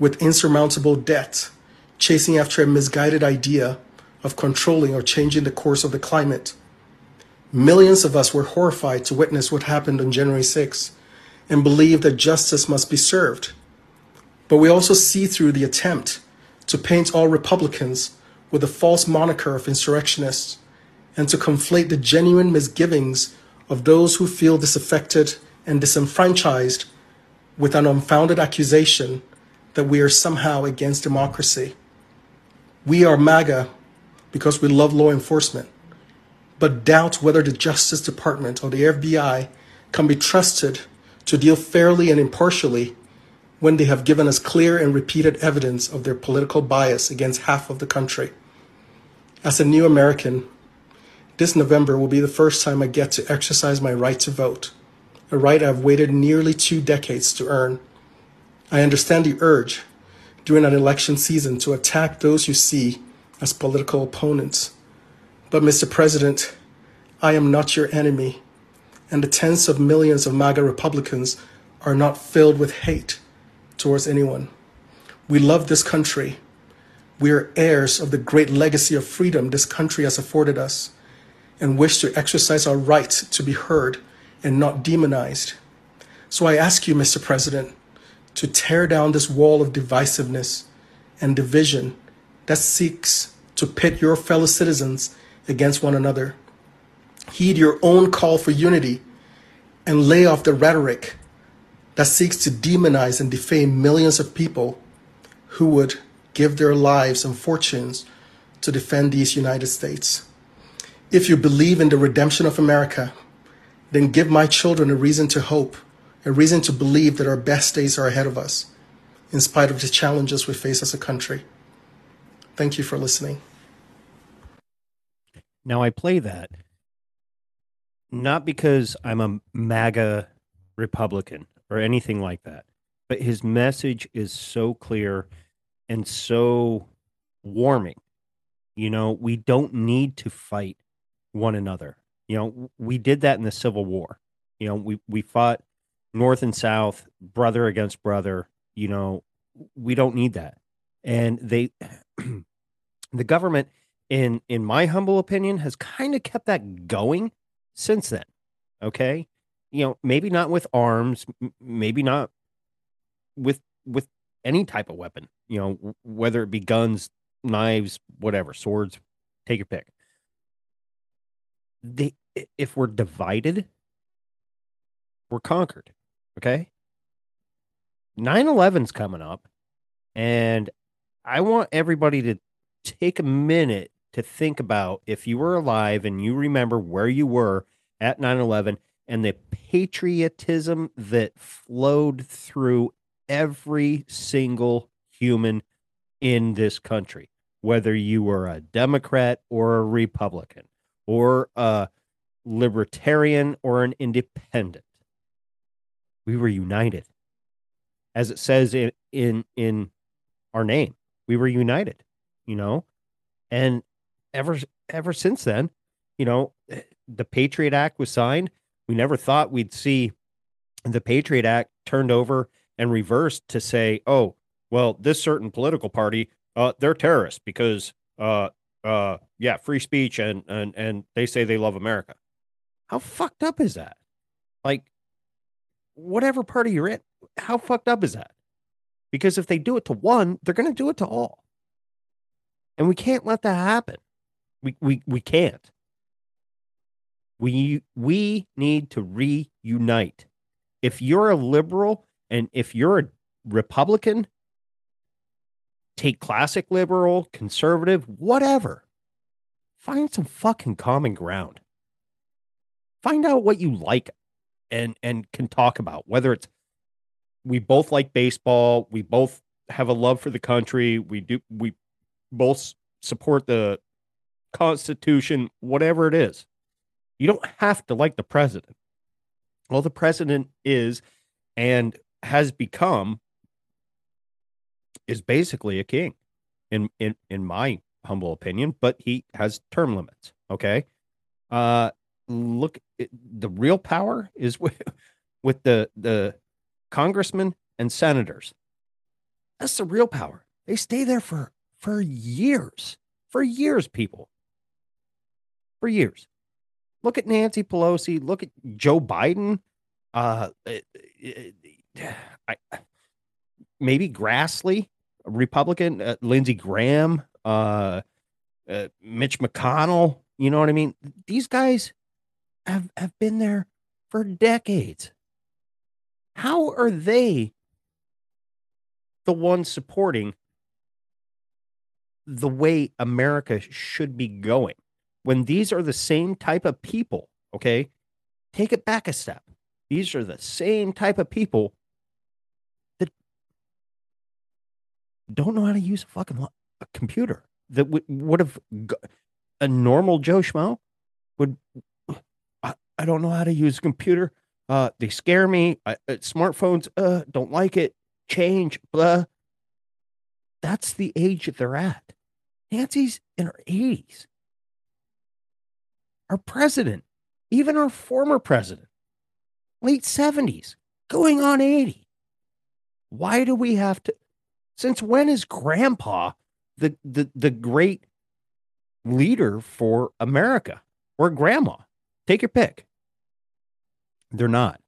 with insurmountable debt, chasing after a misguided idea of controlling or changing the course of the climate. Millions of us were horrified to witness what happened on January sixth and believe that justice must be served. But we also see through the attempt to paint all Republicans with a false moniker of insurrectionists and to conflate the genuine misgivings of those who feel disaffected and disenfranchised with an unfounded accusation that we are somehow against democracy. We are MAGA because we love law enforcement, but doubt whether the Justice Department or the F B I can be trusted to deal fairly and impartially when they have given us clear and repeated evidence of their political bias against half of the country. As a new American, this November will be the first time I get to exercise my right to vote, a right I've waited nearly two decades to earn. I understand the urge during an election season to attack those you see as political opponents. But Mister President, I am not your enemy, and the tens of millions of MAGA Republicans are not filled with hate towards anyone. We love this country. We are heirs of the great legacy of freedom this country has afforded us, and wish to exercise our right to be heard and not demonized. So I ask you, Mister President, to tear down this wall of divisiveness and division that seeks to pit your fellow citizens against one another. Heed your own call for unity and lay off the rhetoric that seeks to demonize and defame millions of people who would give their lives and fortunes to defend these United States. If you believe in the redemption of America, then give my children a reason to hope, a reason to believe that our best days are ahead of us, in spite of the challenges we face as a country. Thank you for listening. Now, I play that not because I'm a MAGA Republican or anything like that, but his message is so clear and so warming. You know, we don't need to fight one another. You know, we did that in the Civil War. You know, we, we fought North and South, brother against brother. You know, we don't need that. And they, the government, in in my humble opinion, has kind of kept that going since then. Okay, you know, maybe not with arms, m- maybe not with with any type of weapon. You know, whether it be guns, knives, whatever, swords, take your pick. They, if we're divided, we're conquered. Okay. nine eleven's coming up, and I want everybody to take a minute to think about if you were alive and you remember where you were at nine eleven and the patriotism that flowed through every single human in this country, whether you were a Democrat or a Republican or a libertarian or an independent. We were united. As it says in, in, in our name, we were united, you know, and ever, ever since then, you know, the Patriot Act was signed. We never thought we'd see the Patriot Act turned over and reversed to say, oh, well, this certain political party, uh, they're terrorists because, uh, uh, yeah, free speech and, and, and they say they love America. How fucked up is that? Like, whatever party you're in, how fucked up is that? Because if they do it to one, they're going to do it to all. And we can't let that happen. We we we can't. We we need to reunite. If you're a liberal and if you're a Republican, Take classic liberal, conservative, whatever. Find some fucking common ground. Find out what you like and and can talk about. Whether it's we both like baseball, we both have a love for the country, we do we both support the Constitution, whatever it is. You don't have to like the president. Well, the president is and has become is basically a king in, in, in my humble opinion, but he has term limits. Okay. Uh, look, it, the real power is with, with the, the congressmen and senators. That's the real power. They stay there for, for years, for years, people, for years. Look at Nancy Pelosi. Look at Joe Biden. Uh, it, it, I, maybe Grassley, a Republican, uh, Lindsey Graham, uh, uh, Mitch McConnell. You know what I mean? These guys have, have been there for decades. How are they the ones supporting the way America should be going when these are the same type of people? Okay. Take it back a step. These are the same type of people that don't know how to use a fucking a computer that w- would have go- a normal Joe Schmo would. I, I don't know how to use a computer. Uh, they scare me. I, uh, smartphones. Uh, don't like it. Change. Blah. That's the age that they're at. Nancy's in her eighties. Our president, even our former president, late seventies, going on eighty. Why do we have to? Since when is grandpa the, the, the great leader for America or grandma? Take your pick. They're not.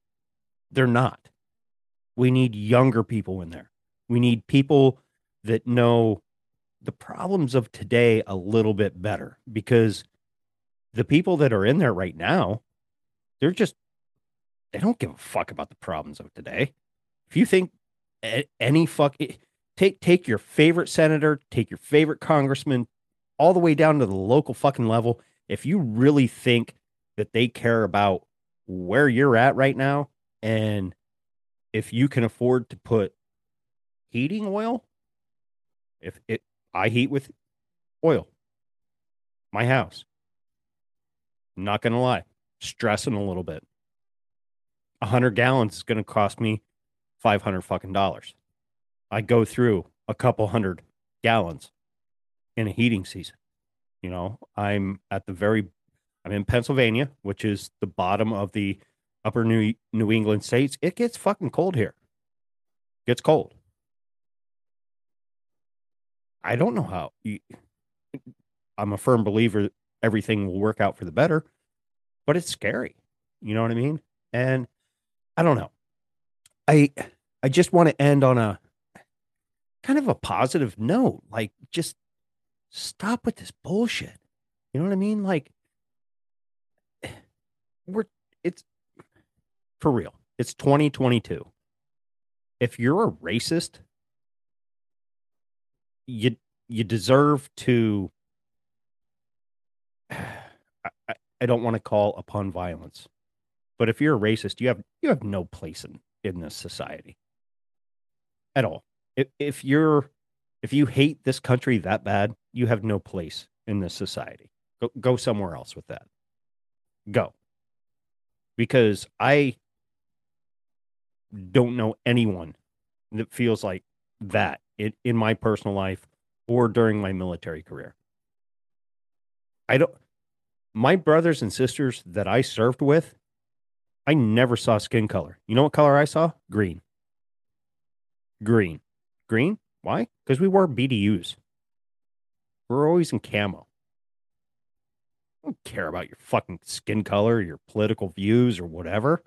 They're not. We need younger people in there. We need people that know the problems of today a little bit better, because the people that are in there right now, they're just, they don't give a fuck about the problems of today. If you think any fuck, take take your favorite senator, take your favorite congressman, all the way down to the local fucking level. If you really think that they care about where you're at right now, and if you can afford to put heating oil, if it, I heat with oil, my house. I'm not gonna lie, stressing a little bit. A hundred gallons is going to cost me five hundred fucking dollars. I go through a couple hundred gallons in a heating season. You know, I'm at the very, I'm in Pennsylvania, which is the bottom of the upper New, New England states. It gets fucking cold here. It gets cold. I don't know how. You, I'm a firm believer everything will work out for the better, but it's scary. You know what I mean? And I don't know. I I just want to end on a kind of a positive note. Like, just stop with this bullshit. You know what I mean? Like, we're it's for real. It's twenty twenty-two. If you're a racist, you you deserve to. I, I don't want to call upon violence. But if you're a racist, you have you have no place in, in this society at all. If if you're if you hate this country that bad, you have no place in this society. Go go somewhere else with that. Go. Because I don't know anyone that feels like that in, in my personal life or during my military career. I don't my brothers and sisters that I served with, I never saw skin color. You know what color I saw? Green. Green. Green? Why? Because we wore B D Us. We're always in camo. I don't care about your fucking skin color, your political views, or whatever.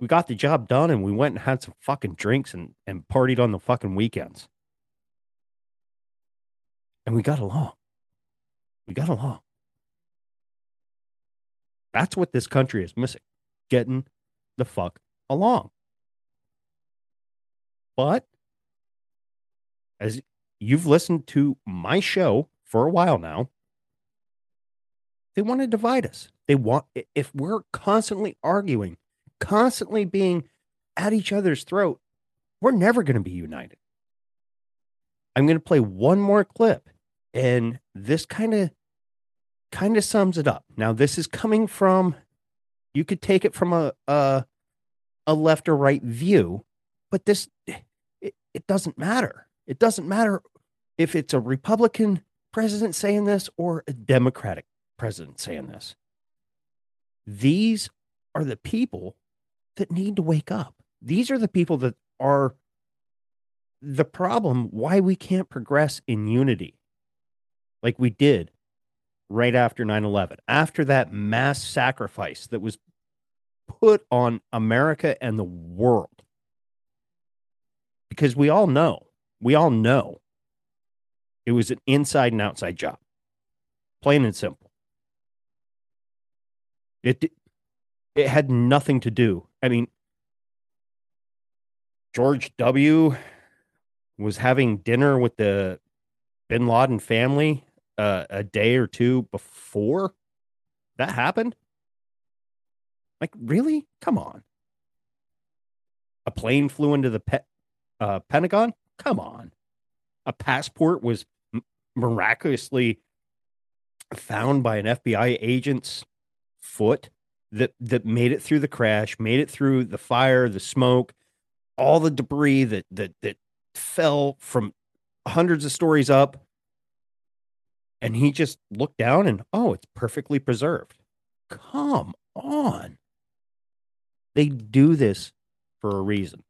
We got the job done, and we went and had some fucking drinks and, and partied on the fucking weekends. And we got along. We got along. That's what this country is missing. Getting the fuck along. But as you've listened to my show for a while now. They want to divide us. They want, if we're constantly arguing, constantly being at each other's throat, we're never going to be united. I'm going to play one more clip, and this kind of kind of sums it up. Now, this is coming from, you could take it from a a, a left or right view, but this it, it doesn't matter. It doesn't matter if it's a Republican president saying this or a Democratic president saying this. These are the people that need to wake up. These are the people that are the problem why we can't progress in unity like we did right after nine eleven, after that mass sacrifice that was put on America and the world. Because we all know, we all know it was an inside and outside job, plain and simple. It, it had nothing to do. I mean, George W. was having dinner with the Bin Laden family uh, a day or two before that happened. Like, really? Come on. A plane flew into the pe- uh, Pentagon? Come on. A passport was m- miraculously found by an F B I agent's foot that, that made it through the crash, made it through the fire, the smoke, all the debris that that that fell from hundreds of stories up, and he just looked down and, oh, it's perfectly preserved. Come on. They do this for a reason.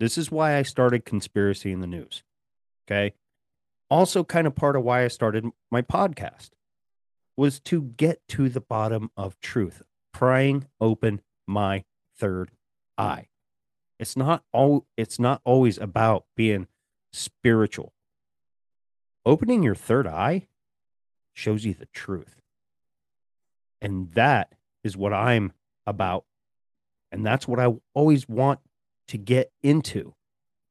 This is why I started Conspiracy in the News. Okay. Also kind of part of why I started my podcast was to get to the bottom of truth, prying open my third eye. It's not all, it's not always about being spiritual. Opening your third eye shows you the truth. And that is what I'm about. And that's what I always want to get into.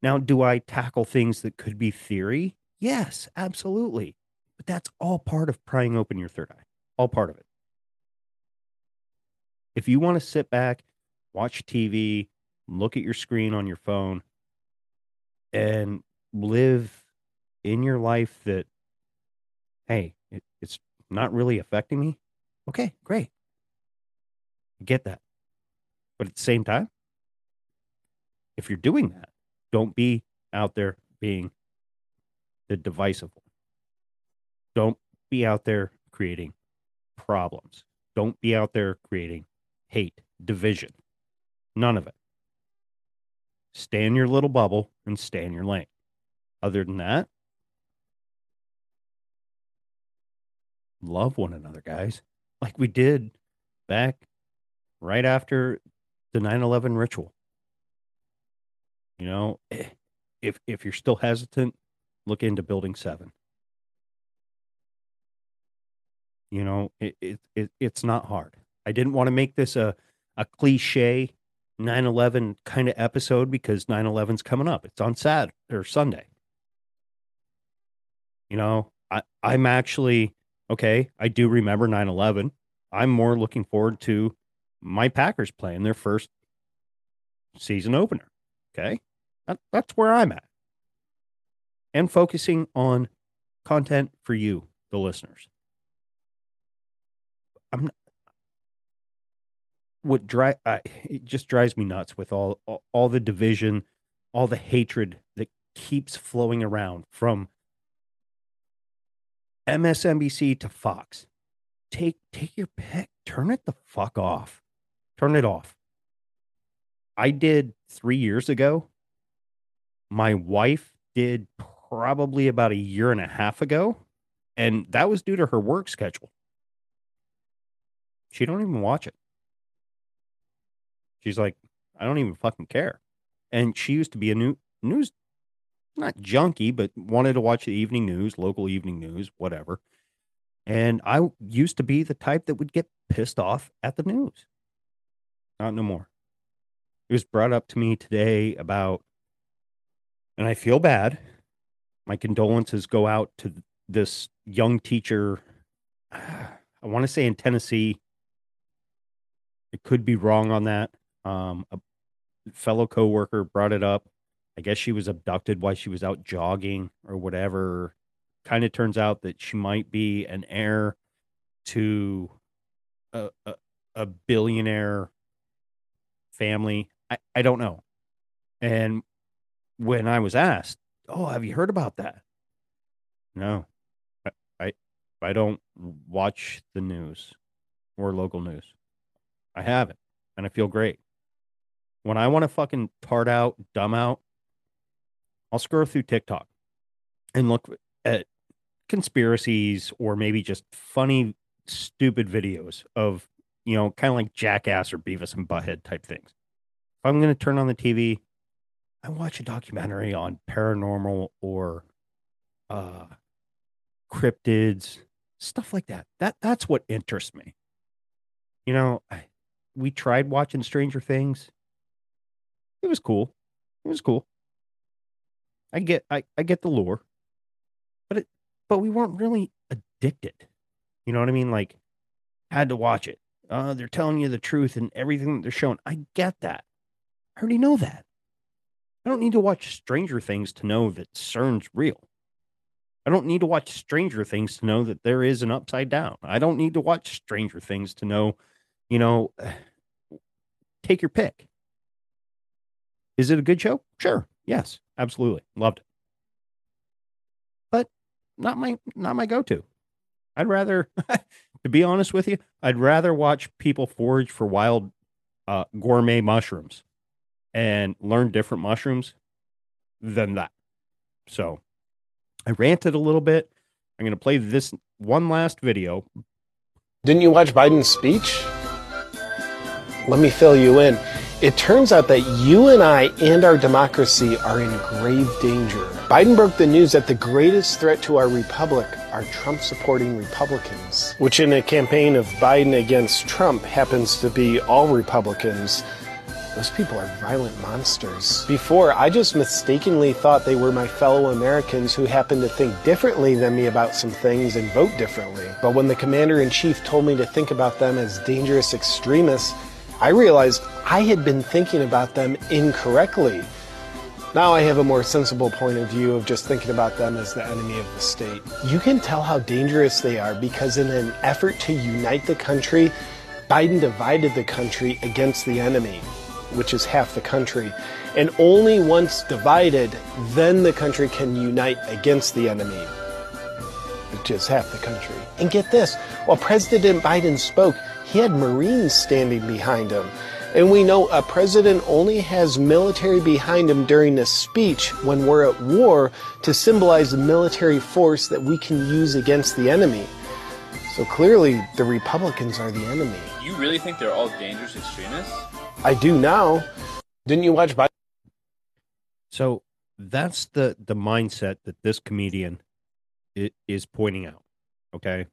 Now, do I tackle things that could be theory? Yes, absolutely. But that's all part of prying open your third eye. All part of it. If you want to sit back, watch T V, look at your screen on your phone, and live in your life that, hey, it, it's not really affecting me. Okay, great. I get that. But at the same time, if you're doing that, don't be out there being the divisive one. Don't be out there creating problems. Don't be out there creating hate, division. None of it. Stay in your little bubble and stay in your lane. Other than that, love one another, guys. Like we did back right after the nine eleven ritual. You know, if if you're still hesitant, look into Building seven. You know, it, it, it it's not hard. I didn't want to make this a, a cliche nine eleven kind of episode because nine eleven's coming up. It's on Saturday or Sunday. You know, I, I'm actually, okay, I do remember nine eleven. I'm more looking forward to my Packers playing their first season opener. Okay. That, that's where I'm at. And focusing on content for you, the listeners. I'm not, What dri- I, it just drives me nuts with all, all all the division, all the hatred that keeps flowing around from M S N B C to Fox. Take take your pick. Turn it the fuck off. Turn it off. I did three years ago. My wife did probably about a year and a half ago, and that was due to her work schedule. She don't even watch it. She's like, I don't even fucking care. And she used to be a new news, not junkie, but wanted to watch the evening news, local evening news, whatever. And I used to be the type that would get pissed off at the news. Not no more. It was brought up to me today about, and I feel bad my condolences go out to this young teacher. I want to say in Tennessee. It could be wrong on that. Um, a fellow coworker brought it up. I guess she was abducted while she was out jogging or whatever. Kind of turns out that she might be an heir to a, a, a billionaire family. I, I don't know. And when I was asked, oh, have you heard about that? No, I, I, I don't watch the news or local news. I haven't, and I feel great. When I want to fucking tart out, dumb out, I'll scroll through TikTok and look at conspiracies or maybe just funny, stupid videos of, you know, kind of like Jackass or Beavis and Butthead type things. If I'm going to turn on the T V, I watch a documentary on paranormal or uh, cryptids, stuff like that. That that's what interests me. You know, I, we tried watching Stranger Things. It was cool. It was cool. I get, I, I get the lure, but it, but we weren't really addicted. You know what I mean? Like, had to watch it. Uh, they're telling you the truth and everything that they're showing. I get that. I already know that. I don't need to watch Stranger Things to know that CERN's real. I don't need to watch Stranger Things to know that there is an upside down. I don't need to watch Stranger Things to know, you know, take your pick. Is it a good show? Sure. Yes, absolutely. Loved it. But not my, not my go-to. I'd rather, to be honest with you, I'd rather watch people forage for wild uh, gourmet mushrooms and learn different mushrooms than that. So I ranted a little bit. I'm going to play this one last video. Didn't you watch Biden's speech? Let me fill you in. It turns out that you and I and our democracy are in grave danger. Biden broke the news that the greatest threat to our republic are Trump-supporting Republicans, which in a campaign of Biden against Trump happens to be all Republicans. Those people are violent monsters. Before, I just mistakenly thought they were my fellow Americans who happened to think differently than me about some things and vote differently. But when the commander-in-chief told me to think about them as dangerous extremists, I realized I had been thinking about them incorrectly. Now I have a more sensible point of view of just thinking about them as the enemy of the state. You can tell how dangerous they are because in an effort to unite the country, Biden divided the country against the enemy, which is half the country. And only once divided, then the country can unite against the enemy, which is half the country. And get this, while President Biden spoke, he had Marines standing behind him. And we know a president only has military behind him during a speech when we're at war to symbolize the military force that we can use against the enemy. So clearly, the Republicans are the enemy. You really think they're all dangerous extremists? I do now. Didn't you watch Biden? So that's the, the mindset that this comedian is pointing out. Okay.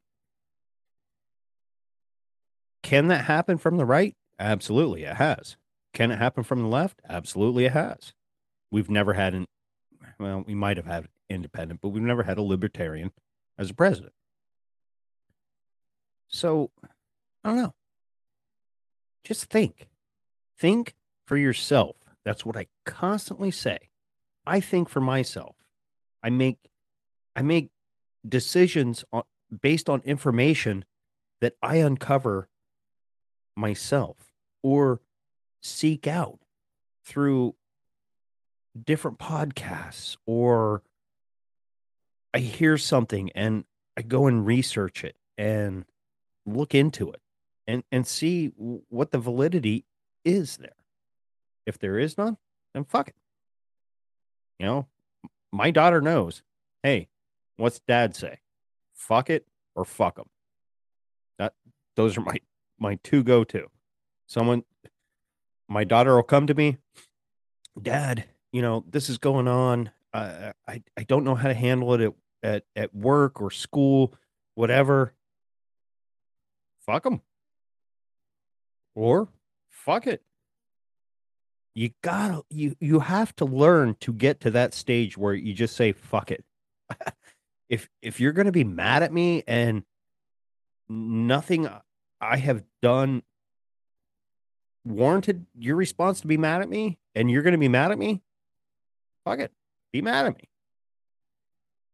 Can that happen from the right? Absolutely, it has. Can it happen from the left? Absolutely, it has. We've never had an, well, we might have had independent, but we've never had a libertarian as a president. So, I don't know. Just think. Think for yourself. That's what I constantly say. I think for myself. I make I make decisions on, based on information that I uncover myself or seek out through different podcasts, or I hear something and I go and research it and look into it and, and see what the validity is. Is there? If there is none, then fuck it. You know, my daughter knows, hey, what's dad say? Fuck it or fuck them. That, those are my, my two go-to. Someone, my daughter will come to me, dad, you know, this is going on. Uh, I, I don't know how to handle it at, at, at work or school, whatever. Fuck them. Or fuck it. You gotta, you, you have to learn to get to that stage where you just say, fuck it. if if you're going to be mad at me and nothing I have done warranted your response to be mad at me, and you're going to be mad at me, fuck it, be mad at me.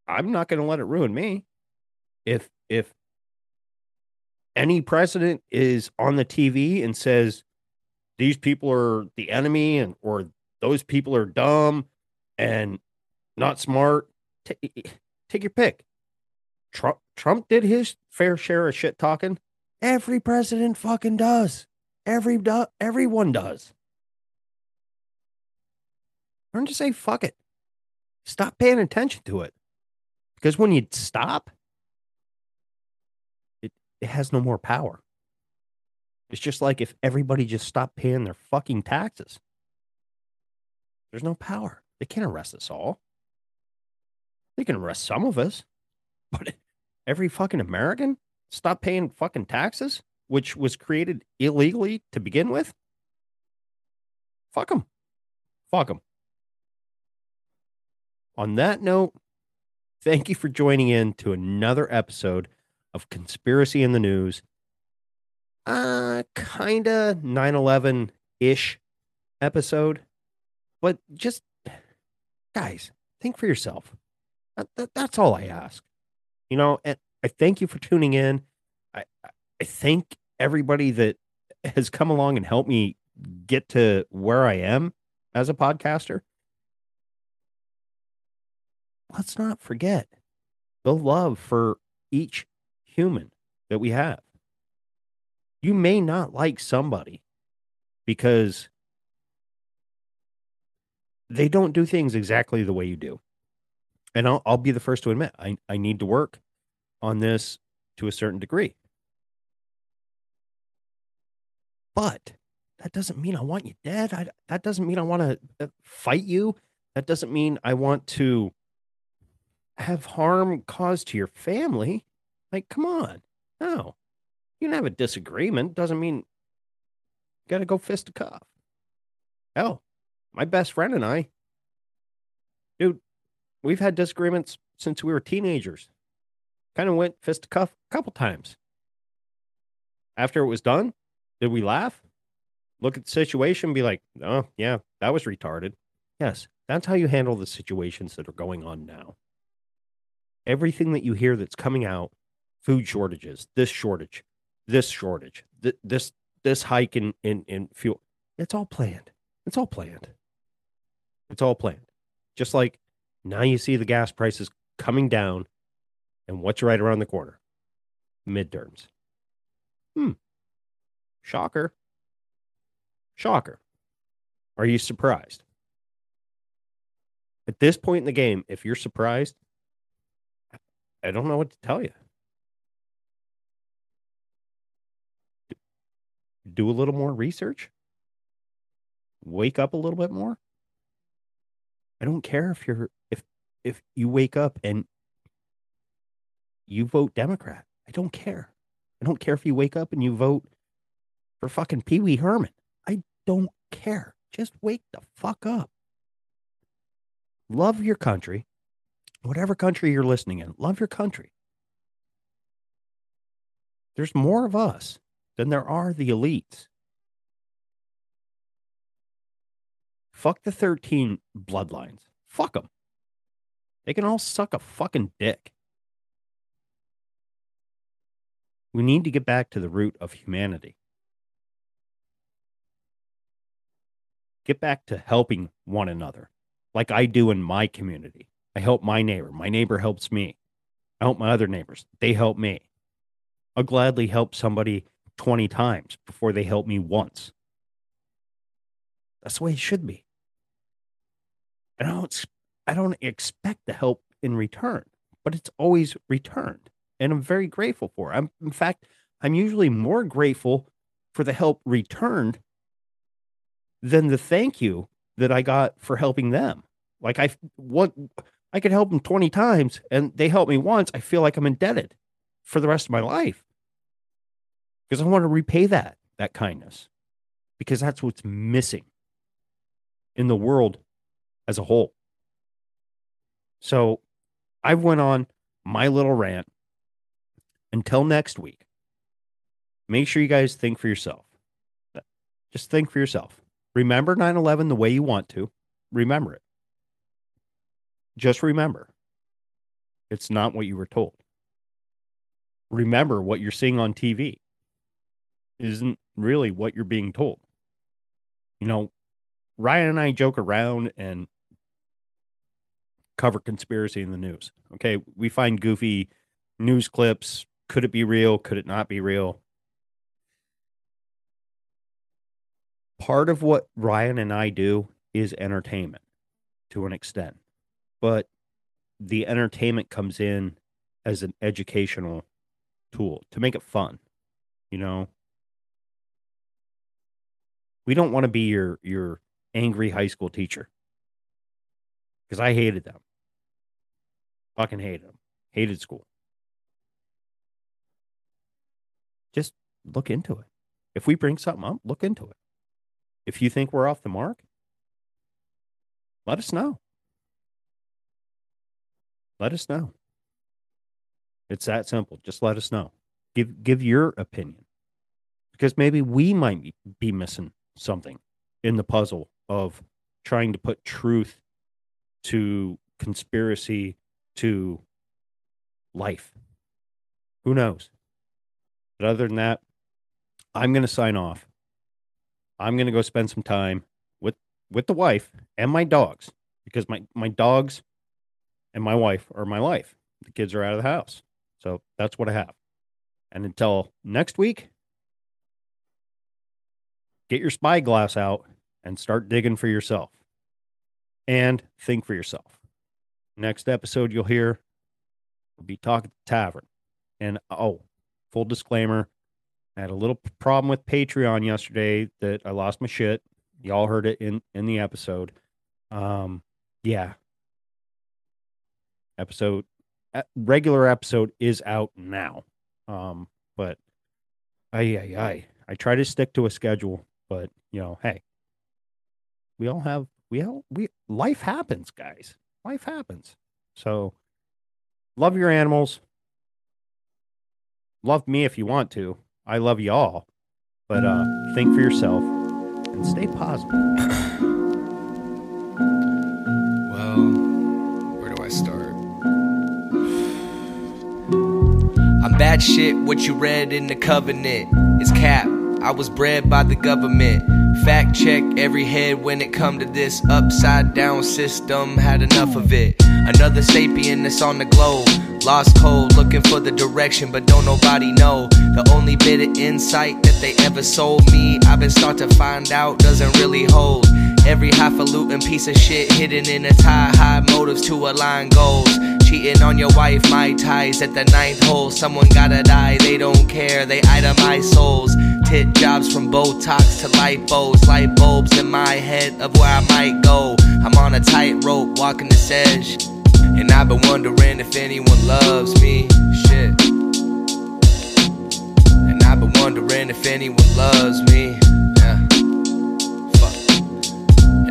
I'm not going to let it ruin me. If if any president is on the T V and says these people are the enemy and or those people are dumb and not smart, t- take your pick. Trump Trump did his fair share of shit talking. Every president fucking does. Every do- everyone does. Learn to say fuck it. Stop paying attention to it. Because when you stop, it, it has no more power. It's just like if everybody just stopped paying their fucking taxes. There's no power. They can't arrest us all. They can arrest some of us. But every fucking American stop paying fucking taxes, which was created illegally to begin with. Fuck them. Fuck them. On that note, thank you for joining in to another episode of Conspiracy in the News. Uh, kind of nine eleven-ish episode. But just, guys, think for yourself. That, that, that's all I ask. You know, and I thank you for tuning in. I, I thank everybody that has come along and helped me get to where I am as a podcaster. Let's not forget the love for each human that we have. You may not like somebody because they don't do things exactly the way you do. And I'll, I'll be the first to admit, I, I need to work on this to a certain degree. But that doesn't mean I want you dead. I, that doesn't mean I want to fight you. That doesn't mean I want to have harm caused to your family. Like, come on. No. You can have a disagreement. Doesn't mean you got to go fist to cuff. Hell, my best friend and I, dude, we've had disagreements since we were teenagers. Kind of went fist to cuff a couple times. After it was done, did we laugh? Look at the situation and be like, oh, yeah, that was retarded. Yes, that's how you handle the situations that are going on now. Everything that you hear that's coming out, food shortages, this shortage, this shortage, th- this this hike in, in, in fuel, it's all planned. It's all planned. It's all planned. Just like now you see the gas prices coming down, and what's right around the corner? Midterms. Hmm. Shocker. Shocker. Are you surprised? At this point in the game, if you're surprised, I don't know what to tell you. Do a little more research. Wake up a little bit more. I don't care if you're if if you wake up and you vote Democrat. I don't care. I don't care if you wake up and you vote for fucking Pee Wee Herman. I don't care. Just wake the fuck up. Love your country. Whatever country you're listening in, love your country. There's more of us than there are the elites. Fuck the thirteen bloodlines. Fuck them. They can all suck a fucking dick. We need to get back to the root of humanity. Get back to helping one another, like I do in my community. I help my neighbor. My neighbor helps me. I help my other neighbors. They help me. I'll gladly help somebody twenty times before they help me once. That's the way it should be. And I don't, I don't expect the help in return, but it's always returned. And I'm very grateful for it. I'm, in fact, I'm usually more grateful for the help returned than the thank you that I got for helping them. Like I, what, I could help them twenty times and they helped me once. I feel like I'm indebted for the rest of my life because I want to repay that, that kindness, because that's what's missing in the world as a whole. So I've went on my little rant. Until next week, make sure you guys think for yourself. Just think for yourself. Remember nine eleven the way you want to. Remember it. Just remember. It's not what you were told. Remember what you're seeing on T V isn't really what you're being told. You know, Ryan and I joke around and cover conspiracy in the news. Okay, we find goofy news clips. Could it be real? Could it not be real? Part of what Ryan and I do is entertainment to an extent, but the entertainment comes in as an educational tool to make it fun. You know, we don't want to be your, your angry high school teacher, because I hated them. Fucking hated them. Hated school. Just look into it. If we bring something up, look into it. If you think we're off the mark, let us know. Let us know. It's that simple. Just let us know. Give give your opinion. Because maybe we might be missing something in the puzzle of trying to put truth to conspiracy to life. Who knows? But other than that, I'm going to sign off. I'm going to go spend some time with, with the wife and my dogs, because my, my dogs and my wife are my life. The kids are out of the house. So that's what I have. And until next week, get your spyglass out and start digging for yourself. And think for yourself. Next episode you'll hear, we'll be talking to Tavern. And oh, full disclaimer, I had a little problem with Patreon yesterday that I lost my shit. Y'all heard it in, in the episode. Um, yeah. Episode, regular episode is out now. Um, but ay, ay, ay. I try to stick to a schedule, but you know, hey, we all have, we all, we, life happens, guys. Life happens. So love your animals. Love me if you want to. I love y'all, but uh, think for yourself and stay positive. Well, where do I start? I'm bad shit. What you read in the covenant is cap. I was bred by the government. Fact check every head when it come to this upside down system. Had enough of it. Another sapien that's on the globe. Lost cold, looking for the direction, but don't nobody know. The only bit of insight that they ever sold me, I've been start to find out, doesn't really hold. Every highfalutin piece of shit hidden in a tie, high motives to align goals. Cheating on your wife, my ties at the ninth hole. Someone gotta die, they don't care, they itemize souls. Tit jobs from Botox to lipos, light bulbs in my head of where I might go. I'm on a tightrope, walking the sedge, and I've been wondering if anyone loves me, shit. And I've been wondering if anyone loves me, yeah.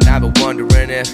I've been wondering if,